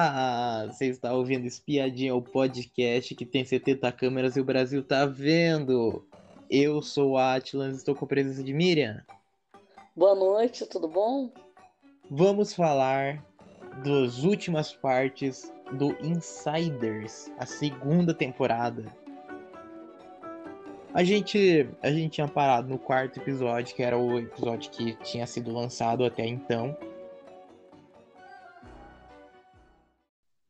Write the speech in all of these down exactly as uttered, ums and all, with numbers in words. Olá, você está ouvindo Espiadinha, o podcast que tem setenta câmeras e o Brasil tá vendo. Eu sou o Athilas, estou com a presença de Miriam. Boa noite, tudo bom? Vamos falar das últimas partes do Insiders, a segunda temporada. A gente, a gente tinha parado no quarto episódio, que era o episódio que tinha sido lançado até então.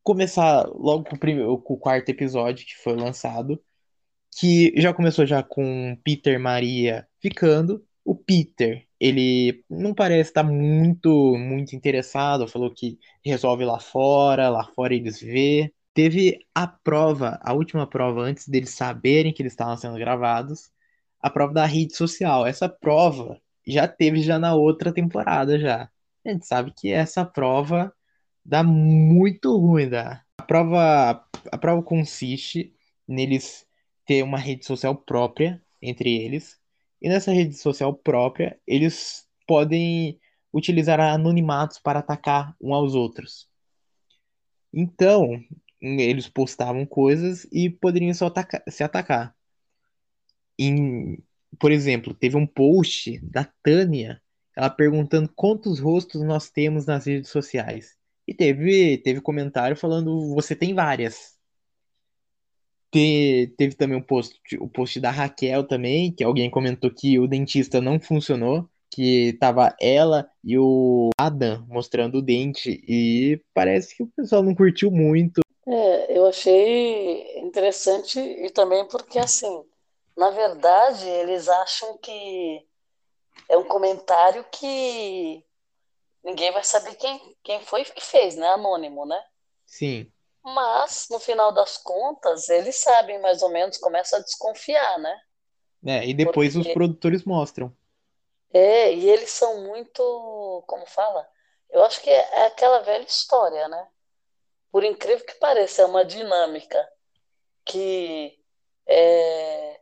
Começar logo com o, primeiro, com o quarto episódio que foi lançado, que já começou já com Peter Maria ficando. O Peter, ele não parece estar muito, muito interessado, falou que resolve lá fora, lá fora eles vê. Teve a prova, a última prova antes deles saberem que eles estavam sendo gravados, a prova da rede social. Essa prova já teve já na outra temporada já. A gente sabe que essa prova dá muito ruim, dá. A prova, a prova consiste neles ter uma rede social própria entre eles. E nessa rede social própria, eles podem utilizar anonimatos para atacar uns aos outros. Então, eles postavam coisas e poderiam só ataca- se atacar. Em, por exemplo, teve um post da Tânia, ela perguntando quantos rostos nós temos nas redes sociais. E teve, teve comentário falando, você tem várias. Te, teve também um post, o post da Raquel também, que alguém comentou que o dentista não funcionou, que tava ela e o Adam mostrando o dente, e parece que o pessoal não curtiu muito. É, eu achei interessante, e também porque, assim, na verdade, eles acham que é um comentário que ninguém vai saber quem, quem foi e fez, né? Anônimo, né? Sim. Mas, no final das contas, eles sabem mais ou menos, começam a desconfiar, né? É, e depois Porque... os produtores mostram. É, e eles são muito, como fala? Eu acho que é aquela velha história, né? Por incrível que pareça, é uma dinâmica que é...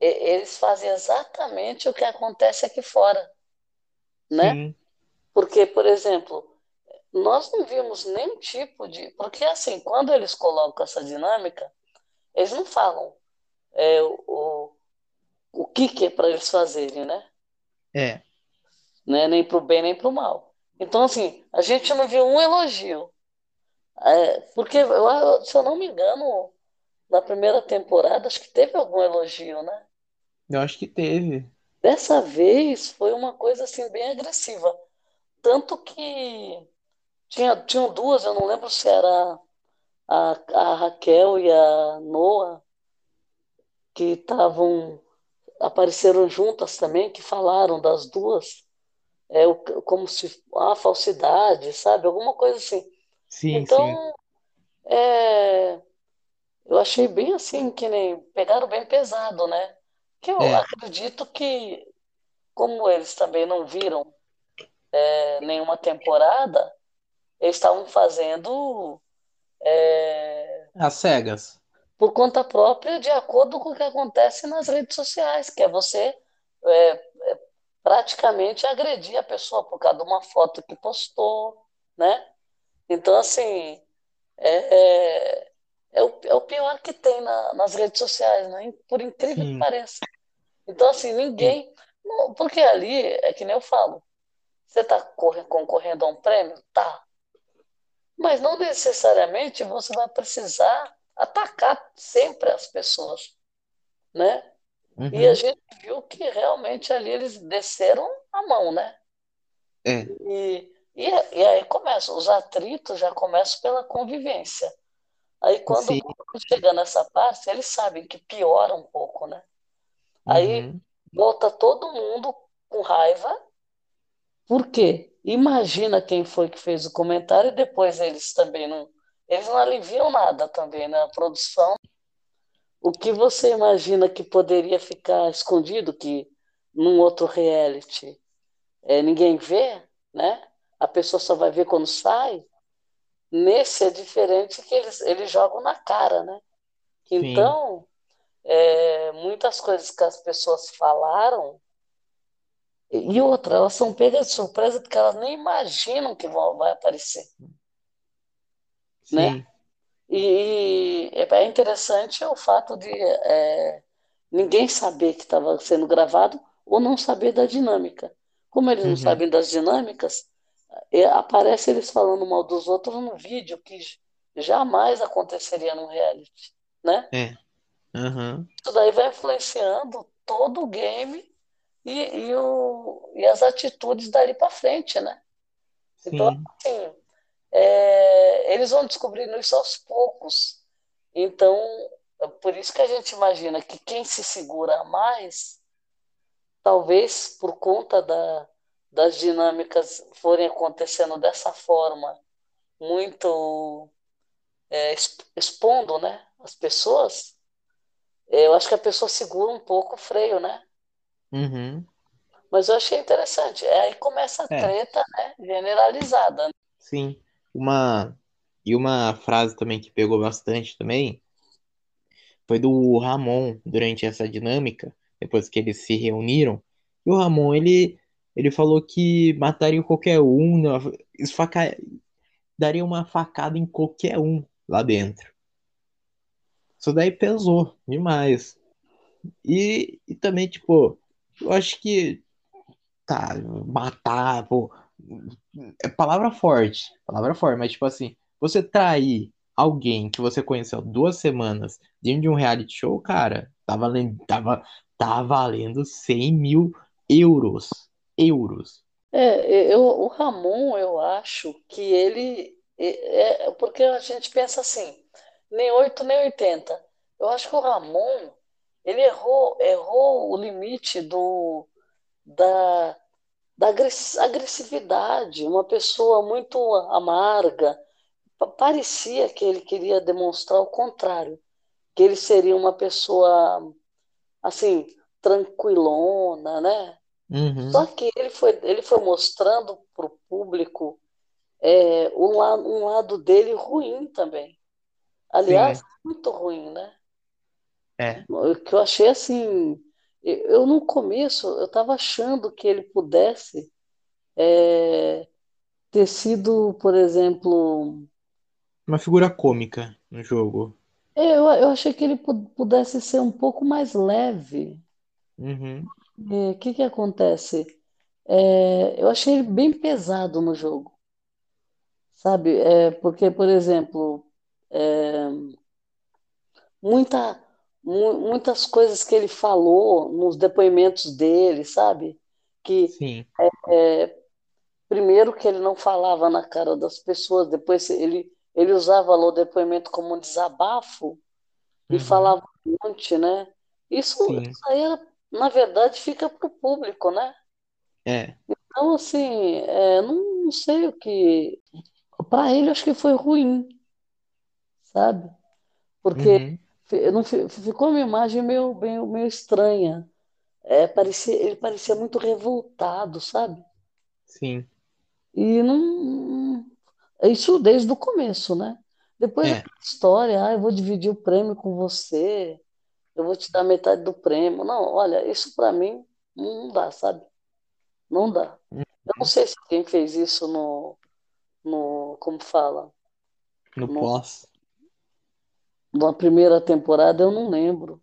eles fazem exatamente o que acontece aqui fora, né? Sim. Porque, por exemplo, nós não vimos nenhum tipo de... Porque, assim, quando eles colocam essa dinâmica, eles não falam é, o, o que, que é para eles fazerem, né? É. Né? Nem para o bem, nem para o mal. Então, assim, a gente não viu um elogio. É, porque, eu, se eu não me engano, na primeira temporada, acho que teve algum elogio, né? Eu acho que teve. Dessa vez, foi uma coisa, assim, bem agressiva. Tanto que tinha, tinham duas, eu não lembro se era a, a Raquel e a Noa, que estavam, apareceram juntas também, que falaram das duas, é, como se a falsidade, sabe? Alguma coisa assim. Sim, então, sim. É, eu achei bem assim, que nem pegaram bem pesado, né? Que eu é. acredito que, como eles também não viram É, nenhuma temporada, eles estavam fazendo é, as cegas por conta própria, de acordo com o que acontece nas redes sociais, que é você é, praticamente agredir a pessoa por causa de uma foto que postou, né? Então, assim, é, é, é, o, é o pior que tem na, nas redes sociais, né? Por incrível Sim. que pareça. Então, assim, ninguém... Não, porque ali, é que nem eu falo, você está concorrendo a um prêmio? Tá. Mas não necessariamente você vai precisar atacar sempre as pessoas, né? Uhum. E a gente viu que realmente ali eles desceram a mão, né? É. E, e, e aí começa, os atritos já começam pela convivência. Aí quando Sim. chega nessa parte, eles sabem que piora um pouco, né? Uhum. Aí volta todo mundo com raiva. Por quê? Imagina quem foi que fez o comentário e depois eles também não... Eles não aliviam nada também na produção. O que você imagina que poderia ficar escondido, que num outro reality é, ninguém vê, né? A pessoa só vai ver quando sai. Nesse é diferente que eles, eles jogam na cara, né? Então, é, muitas coisas que as pessoas falaram. E outra, elas são pegas de surpresa porque elas nem imaginam que vão, vai aparecer. Sim. Né? E, e é interessante o fato de é, ninguém saber que estava sendo gravado ou não saber da dinâmica. Como eles não uhum. sabem das dinâmicas, é, aparece eles falando mal dos outros no vídeo, que jamais aconteceria num reality, né? É. Uhum. Isso daí vai influenciando todo o game e, e, o, e as atitudes dali para frente, né? Sim. Então, assim, é, eles vão descobrindo isso aos poucos. Então, é por isso que a gente imagina que quem se segura mais, talvez por conta da, das dinâmicas forem acontecendo dessa forma, muito é, expondo, né, as pessoas, eu acho que a pessoa segura um pouco o freio, né? Uhum. Mas eu achei interessante. Aí começa a treta, é. né, generalizada. Sim. Uma... E uma frase também que pegou bastante também foi do Ramon durante essa dinâmica, depois que eles se reuniram. E o Ramon, ele, ele falou que mataria qualquer um, esfaca... daria uma facada em qualquer um lá dentro. Isso daí pesou demais. E, e também, tipo, eu acho que tá, matar, pô, é palavra forte, palavra forte, mas tipo assim, você trair alguém que você conheceu duas semanas dentro de um reality show, cara, tá valendo, tava, tá valendo cem mil euros. Euros. É, eu, o Ramon, eu acho que ele, é, é, porque a gente pensa assim, nem oito, nem oitenta. Eu acho que o Ramon, ele errou, errou o limite do, da, da agressividade. Uma pessoa muito amarga. Parecia que ele queria demonstrar o contrário. Que ele seria uma pessoa, assim, tranquilona, né? Uhum. Só que ele foi, ele foi mostrando para o público é, um, um lado dele ruim também. Aliás, sim, muito ruim, né? É. O que eu achei assim... Eu, no começo, eu estava achando que ele pudesse é, ter sido, por exemplo... uma figura cômica no jogo. Eu, eu achei que ele pudesse ser um pouco mais leve. Uhum. O que que acontece? É, eu achei ele bem pesado no jogo. Sabe? É, porque, por exemplo... É, muita, mu- muitas coisas que ele falou nos depoimentos dele, sabe? Que Sim. É, é, primeiro que ele não falava na cara das pessoas, depois ele, ele usava o depoimento como um desabafo e uhum. falava um monte, né? Isso, isso aí, era, na verdade, fica para o público, né? É. Então, assim, é, não, não sei o que... Para ele, acho que foi ruim. Sabe? Porque uhum. não, ficou uma imagem meio, meio, meio estranha. É, parecia, ele parecia muito revoltado, sabe? Sim. E não... Isso desde o começo, né? Depois é. aquela história, ah, eu vou dividir o prêmio com você, eu vou te dar metade do prêmio. Não, olha, isso pra mim não dá, sabe? Não dá. Uhum. Eu não sei se quem fez isso no... no como fala? No, no... pós. Na primeira temporada eu não lembro.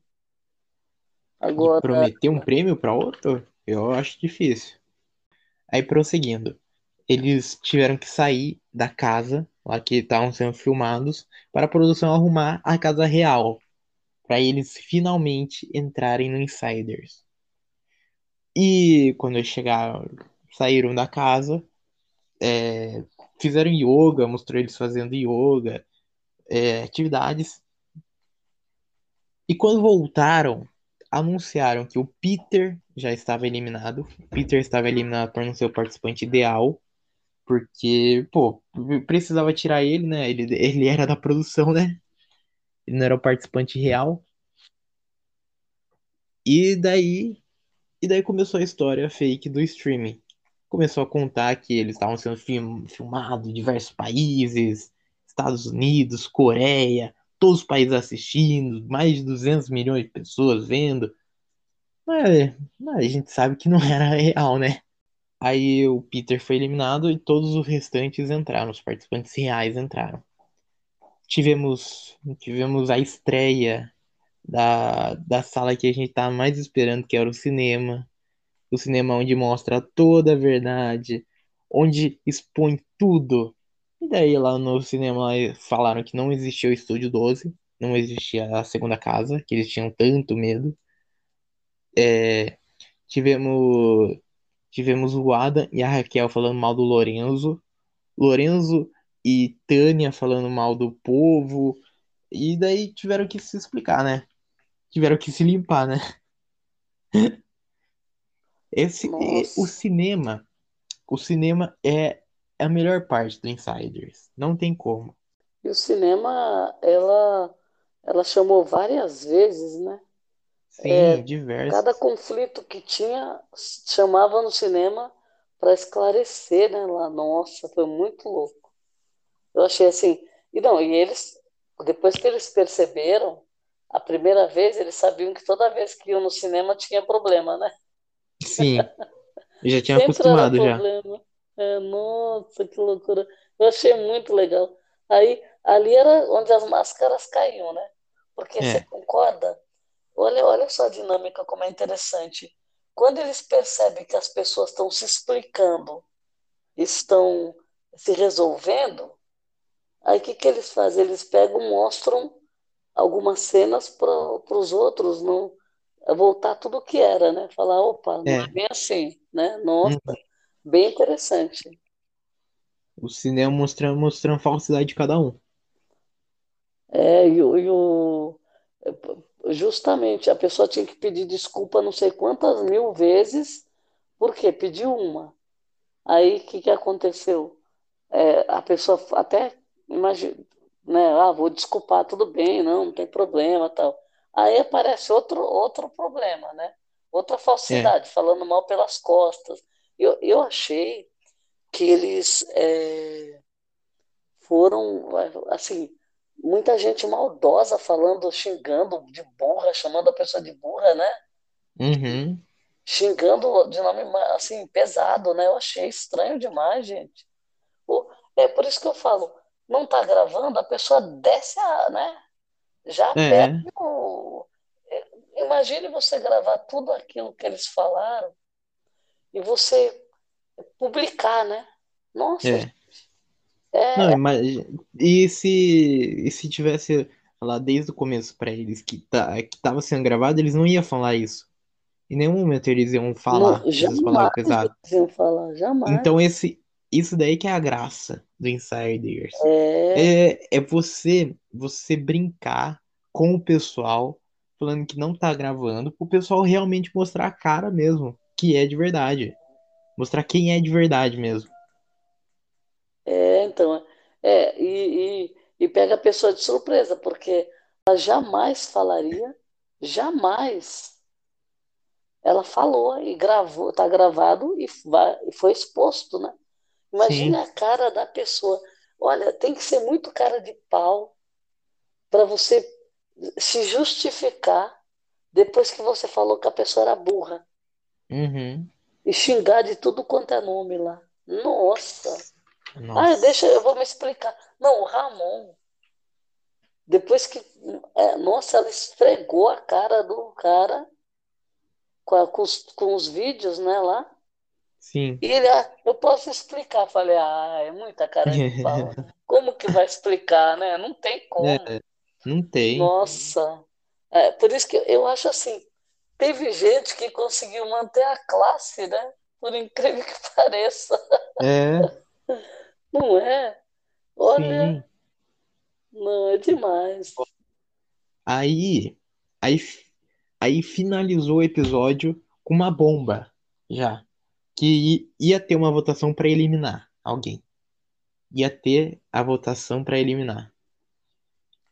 Agora... prometer um prêmio para outro? Eu acho difícil. Aí prosseguindo. Eles tiveram que sair da casa, lá que estavam sendo filmados, para a produção arrumar a casa real. Para eles finalmente entrarem no Insiders. E quando eles chegaram, saíram da casa, é, fizeram yoga, mostrou eles fazendo yoga, é, atividades. E quando voltaram, anunciaram que o Peter já estava eliminado. O Peter estava eliminado por não ser o participante ideal. Porque, pô, precisava tirar ele, né? Ele, ele era da produção, né? Ele não era o participante real. E daí, e daí começou a história fake do streaming. Começou a contar que eles estavam sendo film, filmados em diversos países. Estados Unidos, Coreia... todos os países assistindo, mais de duzentos milhões de pessoas vendo. Mas, mas a gente sabe que não era real, né? Aí o Peter foi eliminado e todos os restantes entraram, os participantes reais entraram. Tivemos, tivemos a estreia da, da sala que a gente estava mais esperando, que era o cinema. O cinema onde mostra toda a verdade, onde expõe tudo. E daí lá no cinema falaram que não existia o Estúdio doze, não existia a segunda casa, que eles tinham tanto medo. É, tivemos, tivemos o Adam e a Raquel falando mal do Lorenzo. Lorenzo... e Tânia falando mal do povo, e daí tiveram que se explicar, né? Tiveram que se limpar, né? Esse, o cinema, o cinema é a melhor parte do Insiders, não tem como. E o cinema, ela, ela chamou várias vezes, né? Sim, é, diversas. Cada conflito que tinha, chamava no cinema para esclarecer, né? Lá, nossa, foi muito louco. Eu achei assim, e não, e eles, depois que eles perceberam, a primeira vez eles sabiam que toda vez que iam no cinema tinha problema, né? Sim, eu já tinha acostumado já. É, nossa, que loucura, eu achei muito legal. Aí, ali era onde as máscaras caíam, né? Porque é. Você concorda? Olha, olha só a dinâmica, como é interessante. Quando eles percebem que as pessoas estão se explicando, estão se resolvendo, aí o que, que eles fazem? Eles pegam, mostram algumas cenas para os outros, não, voltar tudo o que era, né? Falar, opa, não é, é bem assim, né? Nossa, hum. Bem interessante. O cinema mostrando, mostrando a falsidade de cada um. É, e o, e o... justamente, a pessoa tinha que pedir desculpa não sei quantas mil vezes, por quê? Pediu uma. Aí o que, que aconteceu? É, a pessoa até... imagina, né? Ah, vou desculpar, tudo bem, não, não tem problema, tal. Aí aparece outro, outro problema, né? Outra falsidade, é. Falando mal pelas costas. Eu, eu achei que eles é, foram, assim, muita gente maldosa falando, xingando de burra, chamando a pessoa de burra, né? Uhum. Xingando de nome, assim, pesado, né? Eu achei estranho demais, gente. É por isso que eu falo, não está gravando, a pessoa desce a, né? Já é. Pega o... Imagine você gravar tudo aquilo que eles falaram e você publicar, né? Nossa. É. É... Não, imagine... E se... e se tivesse lá desde o começo para eles que tá... estava sendo gravado, eles não iam falar isso. Em nenhum momento eles iam falar. Não, jamais falar pesado. Eles iam falar, jamais. Então esse... isso daí que é a graça do Insiders. É, é, é você, você brincar com o pessoal, falando que não tá gravando, pro pessoal realmente mostrar a cara mesmo, que é de verdade. Mostrar quem é de verdade mesmo. É, então. É, e, e, e pega a pessoa de surpresa, porque ela jamais falaria, jamais. Ela falou e gravou, tá gravado e, vai, e foi exposto, né? Imagina Sim. a cara da pessoa. Olha, tem que ser muito cara de pau para você se justificar depois que você falou que a pessoa era burra. Uhum. E xingar de tudo quanto é nome lá. Nossa. Nossa. Ah, deixa, eu vou me explicar. Não, o Ramon. Depois que... É, nossa, ela esfregou a cara do cara com, a, com, os, com os vídeos, né, lá. Sim. E ele, ah, eu posso explicar. Falei, ah, é muita cara de pau. Como que vai explicar, né? Não tem como. É, não tem. Nossa. É, por isso que eu acho assim, teve gente que conseguiu manter a classe, né? Por incrível que pareça. É. Não é? Olha. Sim. Não, é demais. Aí, aí, aí finalizou o episódio com uma bomba, já. Que ia ter uma votação para eliminar alguém. Ia ter a votação para eliminar.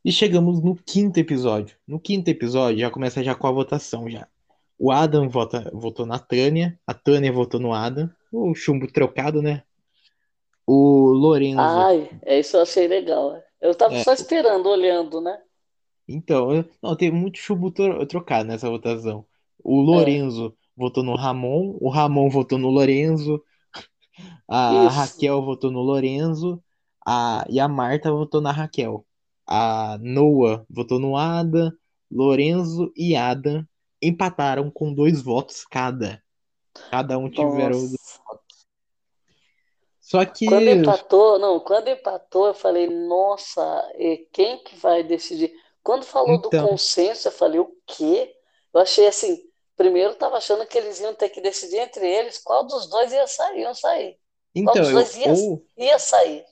E chegamos no quinto episódio. No quinto episódio já começa já com a votação já. O Adam vota, votou na Tânia. A Tânia votou no Adam. O chumbo trocado, né? O Lorenzo... Ai, é isso, eu achei legal. Eu tava é. só esperando, olhando, né? Então, eu, não, tem muito chumbo trocado nessa votação. O Lorenzo... É. votou no Ramon, o Ramon votou no Lorenzo, a Isso. Raquel votou no Lorenzo, a... e a Marta votou na Raquel. A Noa votou no Adam, Lorenzo e Adam empataram com dois votos cada. Cada um tiveram dois votos. Só que... Quando empatou, não, quando empatou, eu falei, nossa, quem que vai decidir? Quando falou então, do consenso, eu falei, o quê? Eu achei assim, primeiro eu estava achando que eles iam ter que decidir entre eles qual dos dois ia sair, iam sair. Então, qual dos dois eu, ia, ou... ia sair.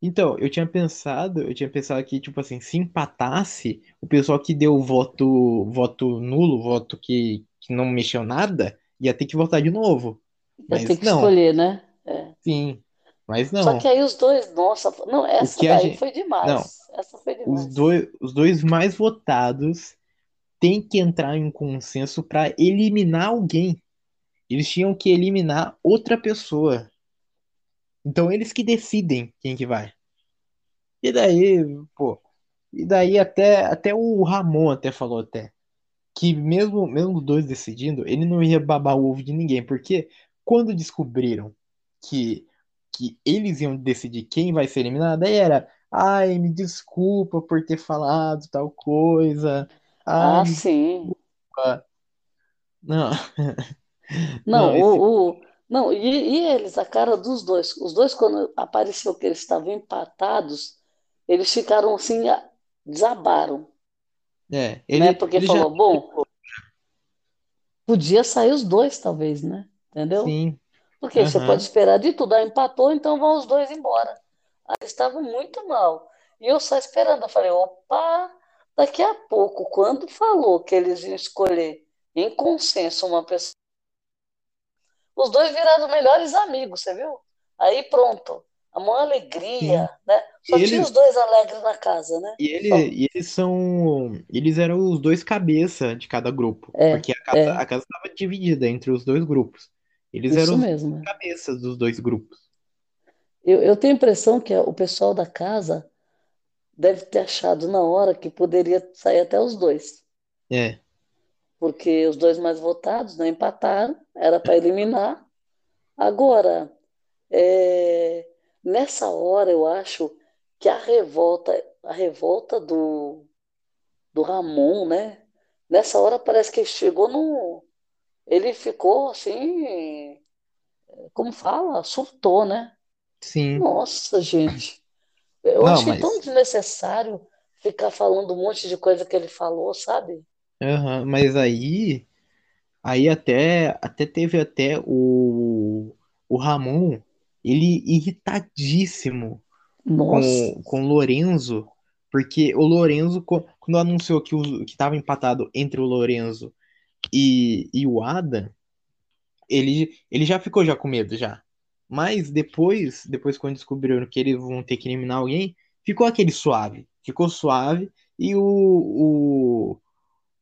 Então, eu tinha pensado, eu tinha pensado que, tipo assim, se empatasse, o pessoal que deu voto, voto nulo, voto que, que não mexeu nada, ia ter que votar de novo. Ia mas ter que não. escolher, né? É. Sim, mas não. Só que aí os dois, nossa, não, essa daí gente... foi demais. Não, essa foi demais. Os dois, os dois mais votados têm que entrar em um consenso para eliminar alguém. Eles tinham que eliminar outra pessoa. Então eles que decidem quem que vai. E daí, pô, e daí até, até o Ramon até falou até que mesmo, mesmo os dois decidindo, ele não ia babar o ovo de ninguém, porque quando descobriram que, que eles iam decidir quem vai ser eliminado, aí era, ai, me desculpa por ter falado tal coisa. Ai, ah, sim. Desculpa. Não. Não, não esse... o... o... Não, e, e eles, a cara dos dois, os dois quando apareceu que eles estavam empatados, eles ficaram assim, desabaram. É, ele, né? Porque ele falou, já... bom, podia sair os dois talvez, né? Entendeu? Sim. Porque uhum. Você pode esperar de tudo, aí empatou, então vão os dois embora. Aí eles estavam muito mal. E eu só esperando, eu falei, opa, daqui a pouco, quando falou que eles iam escolher em consenso uma pessoa, os dois viraram melhores amigos, você viu? Aí pronto, a maior alegria, sim, né? Só eles... tinha os dois alegres na casa, né? E, ele, e eles são... Eles eram os dois cabeça de cada grupo. É, porque a casa é. estava dividida entre os dois grupos. Eles Isso eram mesmo, os cabeças dos dois grupos. Eu, eu tenho a impressão que o pessoal da casa deve ter achado na hora que poderia sair até os dois. É. Porque os dois mais votados, né, empataram, era para eliminar. Agora, é, nessa hora, eu acho que a revolta, a revolta do, do Ramon, né? Nessa hora parece que chegou no... Ele ficou assim, como fala? Surtou, né? Sim. Nossa, gente. Eu Não, achei mas... tão desnecessário ficar falando um monte de coisa que ele falou, sabe? Uhum, mas aí, aí até, até teve até o, o Ramon, ele irritadíssimo com, com o Lorenzo, porque o Lorenzo, quando anunciou que estava que empatado entre o Lorenzo e, e o Adam, ele, ele já ficou já com medo já. Mas depois, depois quando descobriram que eles vão ter que eliminar alguém, ficou aquele suave, ficou suave e o... o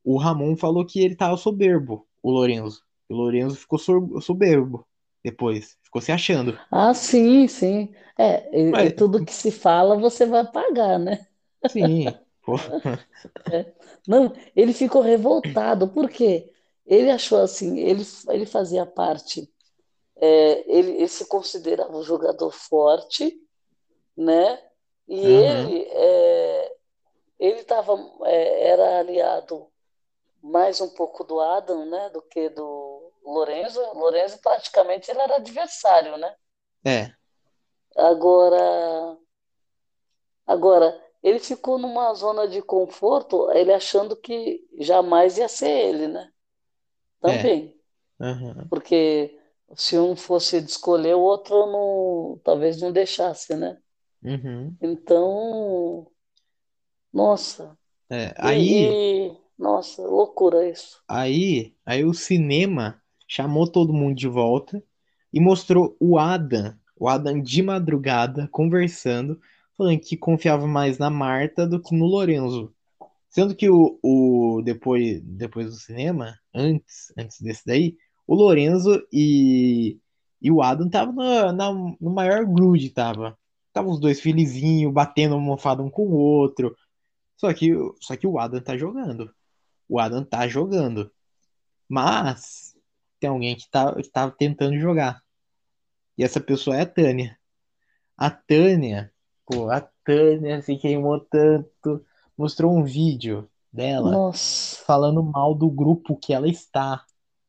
O Ramon falou que ele tava soberbo, o Lorenzo. O Lorenzo ficou soberbo depois, ficou se achando. Ah, sim, sim. É, e, Mas... tudo que se fala você vai pagar, né? Sim. É. Não, ele ficou revoltado, porque ele achou assim, ele, ele fazia parte, é, ele, ele se considerava um jogador forte, né? E uhum. ele, é, ele tava, é, era aliado mais um pouco do Adam, né, do que do Lorenzo. O Lorenzo praticamente ele era adversário, né? É. Agora, agora ele ficou numa zona de conforto, ele achando que jamais ia ser ele, né? Também. É. Uhum. Porque se um fosse escolher, o outro não, talvez não deixasse, né? Uhum. Então, nossa. É. Aí. E... Nossa, loucura isso. Aí, aí o cinema chamou todo mundo de volta e mostrou o Adam, o Adam de madrugada, conversando, falando que confiava mais na Marta do que no Lorenzo. Sendo que o, o depois, depois do cinema, antes, antes desse daí, o Lorenzo e, e o Adam estavam no maior grude, tava. Estavam os dois felizinhos, batendo almofada um com o outro. Só que, só que o Adam tá jogando. O Adam tá jogando. Mas tem alguém que tá, que tá tentando jogar. E essa pessoa é a Tânia. A Tânia, pô, a Tânia se queimou tanto. Mostrou um vídeo dela, nossa, falando mal do grupo que ela está,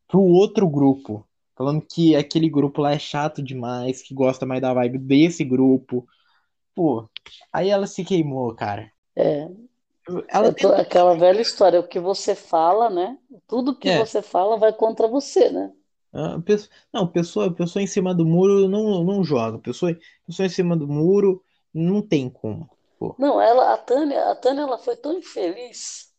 pro outro grupo, falando que aquele grupo lá é chato demais, que gosta mais da vibe desse grupo. Pô, aí ela se queimou, cara. É. Ela tô, tem... Aquela velha história, o que você fala, né? Tudo que é. você fala vai contra você, né? Não, pessoa, pessoa em cima do muro não, não joga. Pessoa, pessoa em cima do muro não tem como. Pô. Não, ela, a Tânia, a Tânia ela foi tão infeliz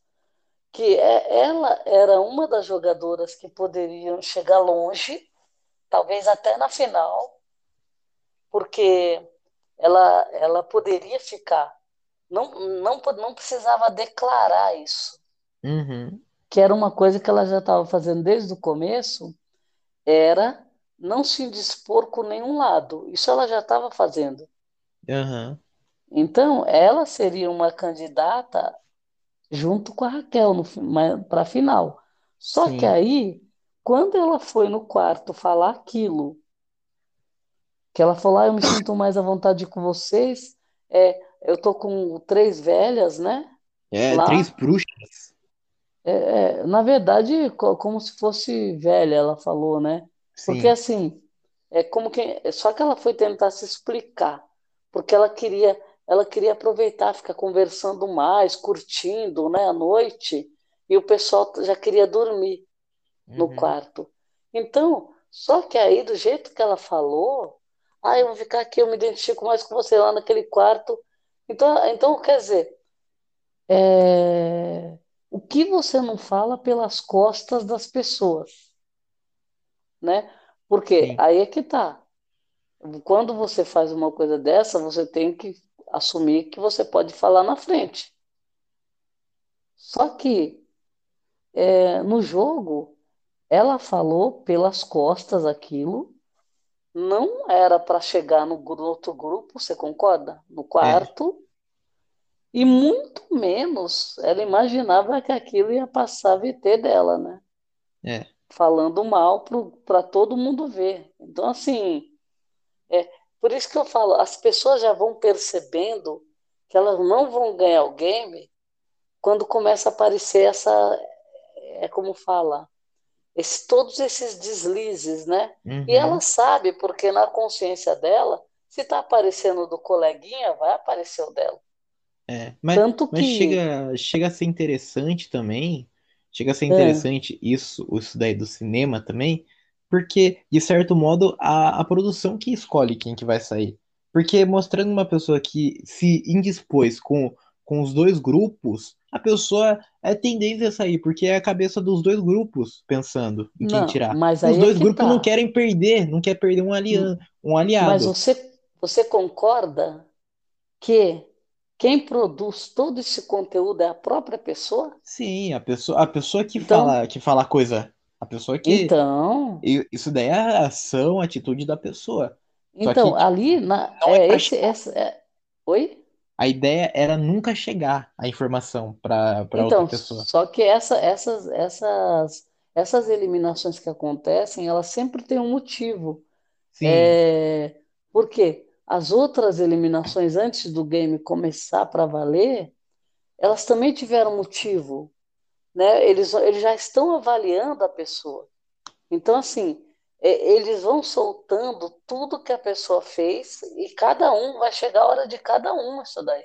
que é, ela era uma das jogadoras que poderiam chegar longe, talvez até na final, porque ela, ela poderia ficar. Não, não, não precisava declarar isso. Uhum. Que era uma coisa que ela já estava fazendo desde o começo, era não se indispor com nenhum lado. Isso ela já estava fazendo. Uhum. Então, ela seria uma candidata junto com a Raquel para a final. Só Sim. que aí, quando ela foi no quarto falar aquilo, que ela falou, ah, eu me sinto mais à vontade com vocês, é... Eu tô com três velhas, né? É, lá. Três bruxas. É, é, na verdade, co- como se fosse velha, ela falou, né? Sim. Porque assim, é como que só que ela foi tentar se explicar, porque ela queria, ela queria aproveitar, ficar conversando mais, curtindo, né, à noite, e o pessoal já queria dormir uhum. no quarto. Então, só que aí do jeito que ela falou, ah, eu vou ficar aqui, eu me identifico mais com você lá naquele quarto. Então, então, quer dizer, é... o que você não fala pelas costas das pessoas, né? Porque Sim. aí é que tá. Quando você faz uma coisa dessa, você tem que assumir que você pode falar na frente. Só que é, no jogo, ela falou pelas costas aquilo. Não era para chegar no outro grupo, você concorda? No quarto. É. E muito menos ela imaginava que aquilo ia passar a V T dela, né? É. Falando mal para todo mundo ver. Então, assim, é, por isso que eu falo, as pessoas já vão percebendo que elas não vão ganhar o game quando começa a aparecer essa... É como fala... Esse, todos esses deslizes, né? Uhum. E ela sabe, porque na consciência dela, se está aparecendo do coleguinha, vai aparecer o dela. É, mas, tanto mas que... chega, chega a ser interessante também, chega a ser interessante é. isso, isso daí do cinema também, porque, de certo modo, a, a produção que escolhe quem que vai sair. Porque mostrando uma pessoa que se indispôs com, com os dois grupos, a pessoa é tendência a sair, porque é a cabeça dos dois grupos pensando em não, quem tirar. Mas aí os dois é grupos tá. não querem perder, não quer perder um, alian, um aliado. Mas você, você concorda que quem produz todo esse conteúdo é a própria pessoa? Sim, a pessoa, a pessoa que, então, fala, que fala coisa. A pessoa que. Então. Isso daí é a ação, a atitude da pessoa. Então, que, ali. Na, é é esse, essa, é... Oi? A ideia era nunca chegar a informação para então, outra pessoa. Só que essa, essas, essas, essas eliminações que acontecem, elas sempre têm um motivo. Sim. É, porque as outras eliminações, antes do game começar para valer, elas também tiveram motivo. Né? Eles, eles já estão avaliando a pessoa. Então, assim, é, eles vão soltando tudo que a pessoa fez e cada um, vai chegar a hora de cada um isso daí.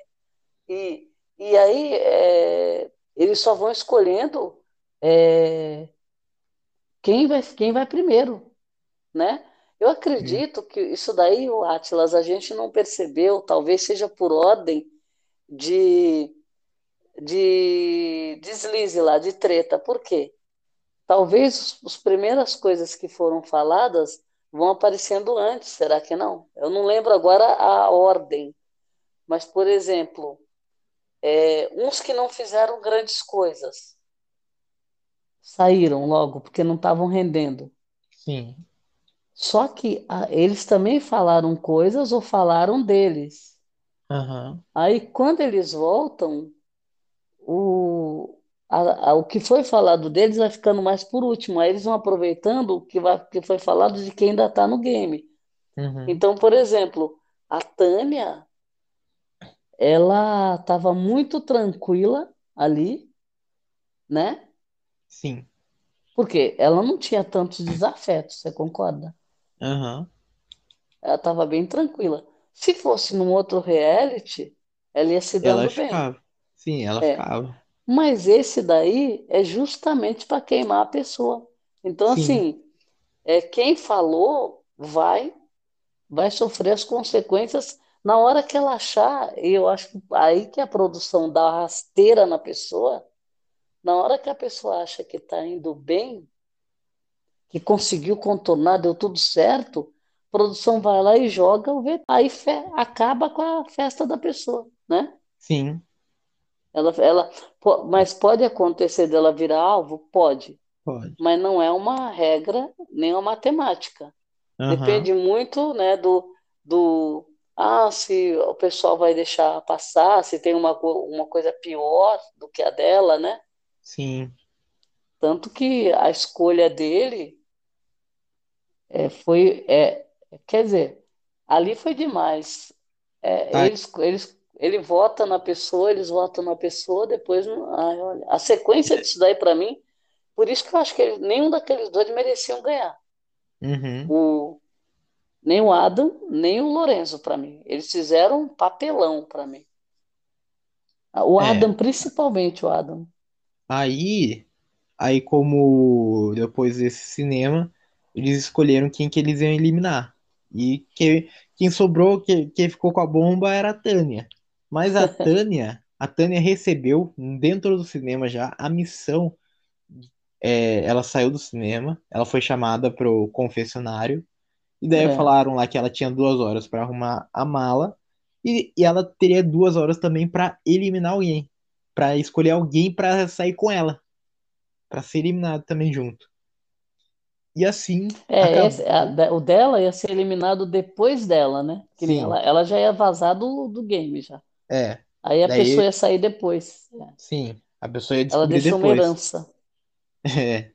E, e aí é, eles só vão escolhendo é, quem, vai, quem vai primeiro, né? Eu acredito Sim. que isso daí, o Athilas, a gente não percebeu, talvez seja por ordem de, de deslize lá, de treta. Por quê? Talvez as primeiras coisas que foram faladas vão aparecendo antes, será que não? Eu não lembro agora a ordem, mas, por exemplo, é, uns que não fizeram grandes coisas saíram logo, porque não estavam rendendo. Sim. Só que a, eles também falaram coisas ou falaram deles. Uhum. Aí, quando eles voltam, o... A, a, o que foi falado deles vai ficando mais por último. Aí eles vão aproveitando o que, vai, que foi falado de quem ainda está no game. Uhum. Então, por exemplo, a Tânia, ela estava muito tranquila ali, né? Sim. Porque ela não tinha tantos desafetos, você concorda? Aham. Ela estava bem tranquila. Se fosse num outro reality, ela ia se dando Ela bem. ficava. Sim, ela É. ficava. Mas esse daí é justamente para queimar a pessoa. Então, Sim. assim, é, quem falou vai vai sofrer as consequências na hora que ela achar. E eu acho que aí que a produção dá a rasteira na pessoa, na hora que a pessoa acha que está indo bem, que conseguiu contornar, deu tudo certo, a produção vai lá e joga o veto. Aí fe- acaba com a festa da pessoa, né? Sim. Ela, ela, po- mas pode acontecer dela virar alvo? Pode, Pode. mas não é uma regra nem uma matemática. Aham. Depende muito, né, do, do ah, se o pessoal vai deixar passar, se tem uma, co- uma coisa pior do que a dela, né? Sim. Tanto que a escolha dele é, foi, é, quer dizer, ali foi demais. É, Tá. eles, eles, ele vota na pessoa, eles votam na pessoa, depois, não- ai, olha, a sequência disso daí para mim, por isso que eu acho que ele- nenhum daqueles dois mereciam ganhar. Uhum. O, nem o Adam, nem o Lorenzo para mim. Eles fizeram um papelão para mim. O É. Adam, principalmente o Adam. Aí, aí como depois desse cinema, eles escolheram quem que eles iam eliminar. E que, quem sobrou, que, quem ficou com a bomba era a Tânia. Mas a Tânia, a Tânia recebeu dentro do cinema já a missão. É, ela saiu do cinema, ela foi chamada pro confessionário. E daí É, falaram lá que ela tinha duas horas para arrumar a mala e, e ela teria duas horas também para eliminar alguém, para escolher alguém para sair com ela, para ser eliminado também junto. E assim é acabou. esse- a de- o dela ia ser eliminado depois dela, né? Que nem ela, Sim, ela já ia vazar do, do game já. é. Aí a pessoa Daí, ia sair depois. É. sim, a pessoa ia Ela descobrir deixou uma depois. herança. É.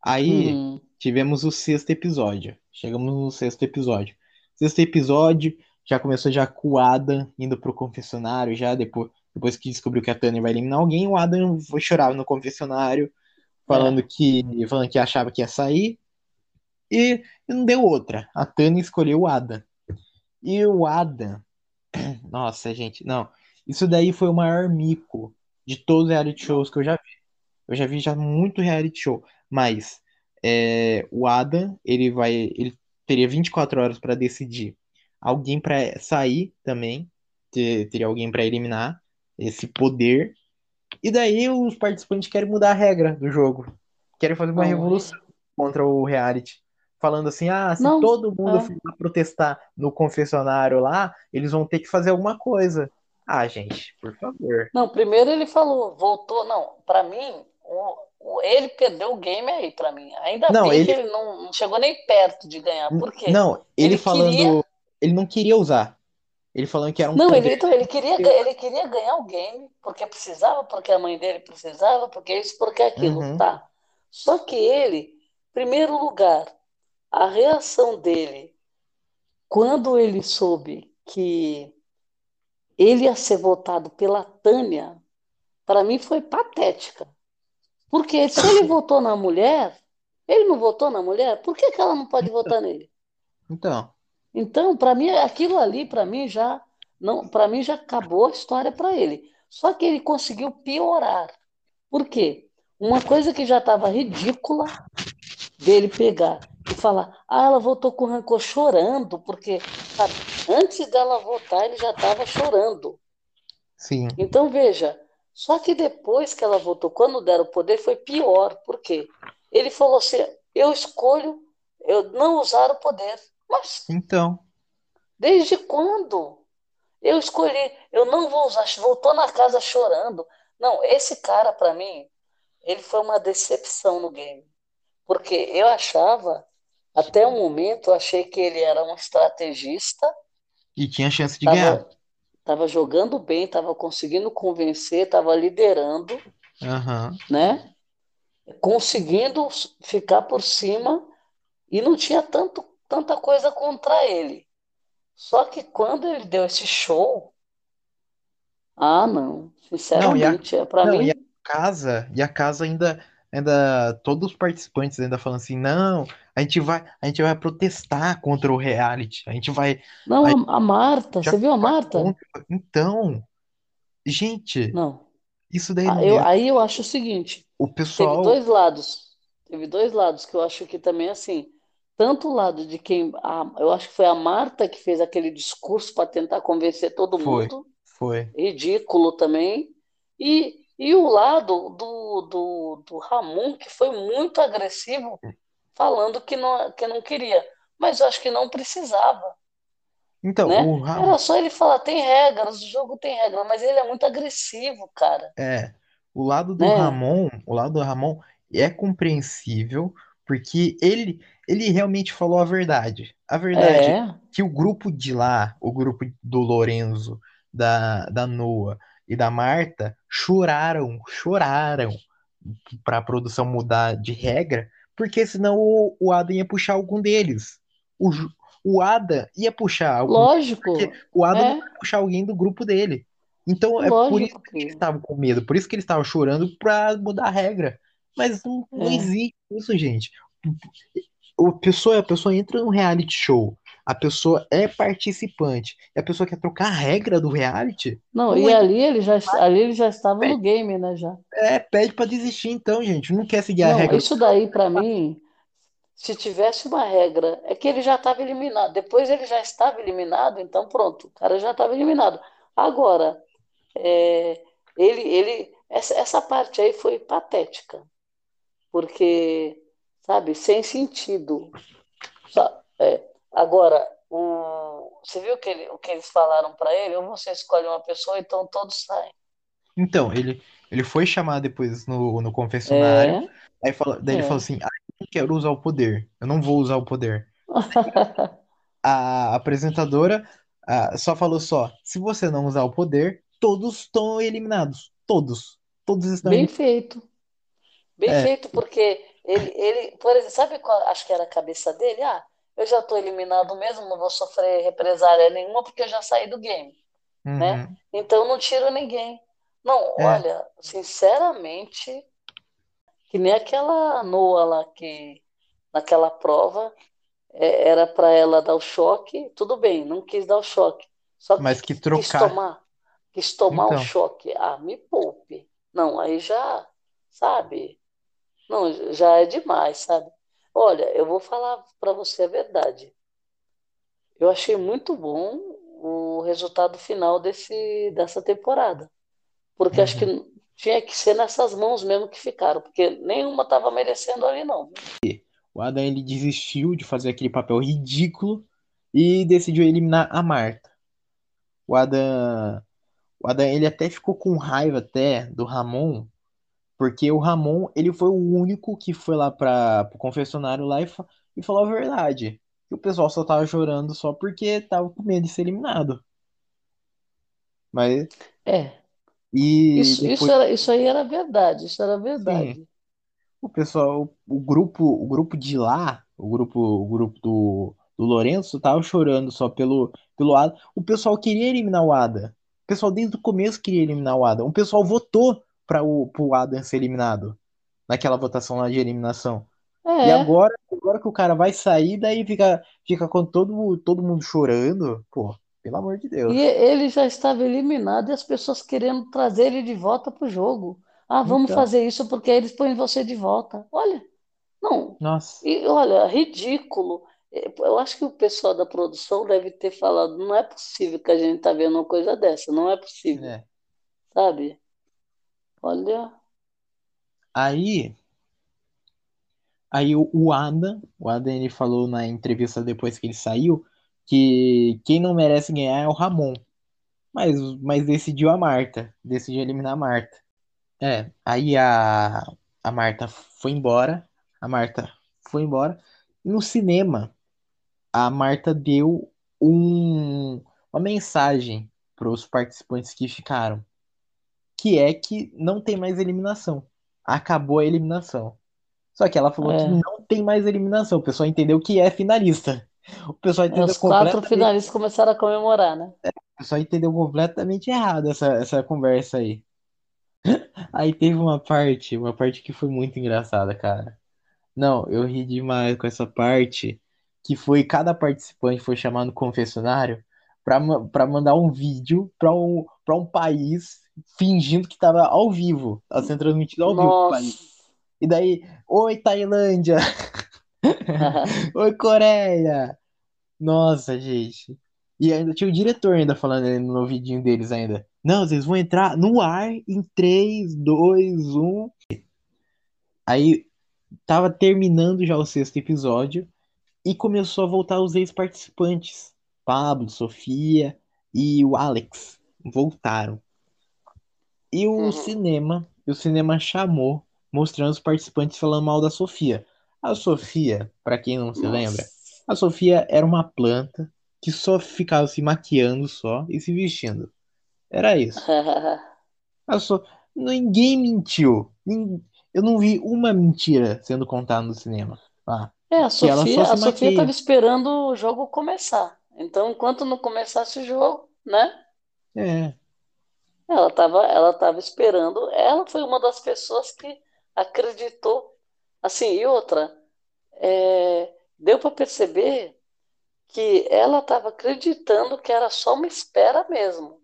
Aí Hum, tivemos o sexto episódio. Chegamos no sexto episódio. Sexto episódio já começou já com o Adam indo pro confessionário, já depois, depois que descobriu que a Tânia vai eliminar alguém, o Adam chorava no confessionário, é, falando que falando que achava que ia sair e, e não deu outra. A Tânia escolheu o Adam. E o Adam, nossa, gente, não. Isso daí foi o maior mico de todos os reality shows que eu já vi. Eu já vi já muito reality show, mas é, o Adam, ele vai ele teria vinte e quatro horas para decidir alguém para sair também, te- teria alguém para eliminar esse poder. E daí os participantes querem mudar a regra do jogo. Querem fazer uma não, revolução aí. contra o reality. Falando assim, ah, se Não, todo mundo é. for lá protestar no confessionário lá, eles vão ter que fazer alguma coisa. Ah, gente, por favor. Não, primeiro ele falou, voltou. Não, para mim, o, o- ele perdeu o game aí, para mim. Ainda Não, bem que ele ele não, não chegou nem perto de ganhar. Por quê? não, ele Ele queria. falando, ele não queria usar. Ele falando que era um Não, ele, poder. então, ele queria, ga- ele queria ganhar o game, porque precisava, porque a mãe dele precisava, porque isso, porque aquilo, Uhum, tá? Só que ele, primeiro lugar, a reação dele, quando ele soube que ele ia ser votado pela Tânia, para mim foi patética. Porque se ele votou na mulher, ele não votou na mulher, por que que ela não pode votar nele? então, Então, para mim, aquilo ali, para mim já não, para mim já acabou a história para ele. Só que ele conseguiu piorar. Por quê? Uma coisa que já estava ridícula dele pegar e falar: "Ah, ela votou com rancor", chorando, porque, sabe, antes dela votar ele já estava chorando. sim, Então, veja, só que depois que ela votou, quando deram o poder, foi pior. Por quê? Ele falou assim: "Eu escolho eu não usar o poder". Mas então, desde quando? Eu escolhi, eu não vou usar. Voltou na casa chorando. Não, esse cara, para mim, ele foi uma decepção no game. Porque eu achava, até o momento, eu achei que ele era um estrategista, e tinha chance de ganhar. estava tava jogando bem, estava conseguindo convencer, estava liderando, Aham, né? Conseguindo s- ficar por cima e não tinha tanto, tanta coisa contra ele. Só que quando ele deu esse show, Ah, não. Não, e a, Sinceramente, é para não, e a mim. casa, e a casa ainda, ainda, todos os participantes ainda falam assim, não, a gente vai, a gente vai protestar contra o reality, a gente vai, a gente Não, a, a Marta. já Você viu a vai Marta? contra. Então, gente, Não. isso daí Ah, não eu- é. aí eu acho o seguinte: O teve pessoal, dois lados. Teve dois lados que eu acho que também, assim, tanto o lado de quem. a- eu acho que foi a Marta que fez aquele discurso para tentar convencer todo foi, mundo, foi, ridículo também. E, e o lado do, do, do Ramon, que foi muito agressivo, falando que não, que não queria. Mas eu acho que não precisava, então, né? o Ramon, Era só ele falar, tem regras, o jogo tem regras, mas ele é muito agressivo, cara, é, o lado do né? Ramon, o lado do Ramon é compreensível, porque ele, ele realmente falou a verdade. A verdade é É, que o grupo de lá, o grupo do Lorenzo, da, da Noa e da Marta, choraram, choraram para a produção mudar de regra, porque senão o, o Adam ia puxar algum deles. O, Ju- o Adam ia puxar algum deles, porque lógico, o Adam não é, vai puxar alguém do grupo dele. Então é por isso lógico que eles que estavam com medo, por isso que eles estavam chorando para mudar a regra. Mas não, não é, existe isso, gente. O pessoa, a pessoa entra num reality show, a pessoa é participante, e a pessoa quer trocar a regra do reality, não, não e entra, ali ele já, ali ele já estava no pede, game, né, já. é, pede para desistir então, gente. Não quer seguir a Não, regra. isso daí pra mim, se tivesse uma regra, é que ele já estava eliminado. Depois ele já estava eliminado, então pronto, o cara já estava eliminado. Agora, é, ele, ele, essa, essa parte aí foi patética, porque, sabe, sem sentido. Sa- é, agora, o, você viu que ele- o que eles falaram para ele? Ou você escolhe uma pessoa, então todos saem. Então, ele, ele foi chamar depois no, no confessionário, É, aí fala, daí ele falou é. assim, ah, eu não quero usar o poder, eu não vou usar o poder. A apresentadora ah, só falou só, se você não usar o poder, todos estão eliminados, todos, todos estão Bem eliminados. feito. Bem É, feito, porque ele, ele, por exemplo, sabe qual acho que era a cabeça dele? Ah, eu já estou eliminado mesmo, não vou sofrer represália nenhuma, porque eu já saí do game, né? uhum, Então não tiro ninguém. Não, é, olha, sinceramente, que nem aquela Noa lá que naquela prova é, era para ela dar o choque, tudo bem, não quis dar o choque. Só que mas que quis trocar, tomar, quis tomar o então, choque. Ah, me poupe. Não, aí já, sabe? Não, j- já é demais, sabe? Olha, eu vou falar para você a verdade. Eu achei muito bom o resultado final desse, dessa temporada, porque acho que uhum. n- tinha que ser nessas mãos mesmo que ficaram, porque nenhuma estava merecendo ali, não. O Adam, ele desistiu de fazer aquele papel ridículo e decidiu eliminar a Marta. O Adam, o Adam, ele até ficou com raiva até do Ramon, porque o Ramon, ele foi o único que foi lá para o confessionário lá e, fa- e falou a verdade. E o pessoal só tava chorando só porque tava com medo de ser eliminado. Mas, É, e isso, isso depois, era, isso aí era verdade, isso era sim, verdade. o pessoal, o grupo, o grupo de lá, o grupo, o grupo do, do Lourenço tava chorando só pelo, pelo Ada. O pessoal queria eliminar o Ada. O pessoal desde o começo queria eliminar o Ada. O pessoal votou para o pro Adam ser eliminado naquela votação lá de eliminação. E É, agora, agora que o cara vai sair, daí fica, fica com todo, todo mundo chorando. Pô, pelo amor de e Deus. ele já estava eliminado e as pessoas querendo trazer ele de volta para o jogo. Ah, vamos Então, fazer isso porque aí eles põem você de volta. Olha. Não. nossa. E olha, ridículo. Eh, Eu acho que o pessoal da produção deve ter falado, não é possível que a gente está vendo uma coisa dessa, não é possível, É. sabe? Olha, Aí, aí o, o Adam, o Adam ele falou na entrevista depois que ele saiu que quem não merece ganhar é o Ramon. Mas, mas decidiu a Marta. Decidiu eliminar a Marta. É, aí a, a Marta foi embora. A Marta foi embora. No cinema, a Marta deu um, uma mensagem para os participantes que ficaram, que é que não tem mais eliminação. Acabou a eliminação. Só que ela falou que é, não tem mais eliminação. O pessoal entendeu que é finalista. O pessoal é, entendeu os quatro completamente. finalistas começaram a comemorar, né? O pessoal entendeu completamente errado essa, essa conversa aí. Aí teve uma parte, uma parte que foi muito engraçada, cara. Não, eu ri demais com essa parte, que foi cada participante foi chamado no confessionário pra ma- pra mandar um vídeo pra um, pra um país fingindo que tava ao vivo, tá sendo transmitido ao vivo pro país. Nossa. E daí, oi Tailândia, oi Coreia. Nossa, gente. E ainda tinha o diretor ainda falando ali no ouvidinho deles ainda. Não, vocês vão entrar no ar em três, dois, um. Aí tava terminando já o sexto episódio e começou a voltar os ex-participantes. Pablo, Sofia e o Alex voltaram. E o Uhum. cinema, e o cinema chamou, mostrando os participantes falando mal da Sofia. A Sofia, pra quem não se lembra, Nossa. a Sofia era uma planta que só ficava se maquiando só e se vestindo. Era isso. A So- Ninguém mentiu. Nin- Eu não vi uma mentira sendo contada no cinema. Ah, É, a que ela só Sofia, se a Sofia estava maquia. esperando o jogo começar. Então, enquanto não começasse o jogo, né? É. Ela estava, ela estava esperando. Ela foi uma das pessoas que acreditou. Assim, e outra, é, deu para perceber que ela estava acreditando que era só uma espera mesmo.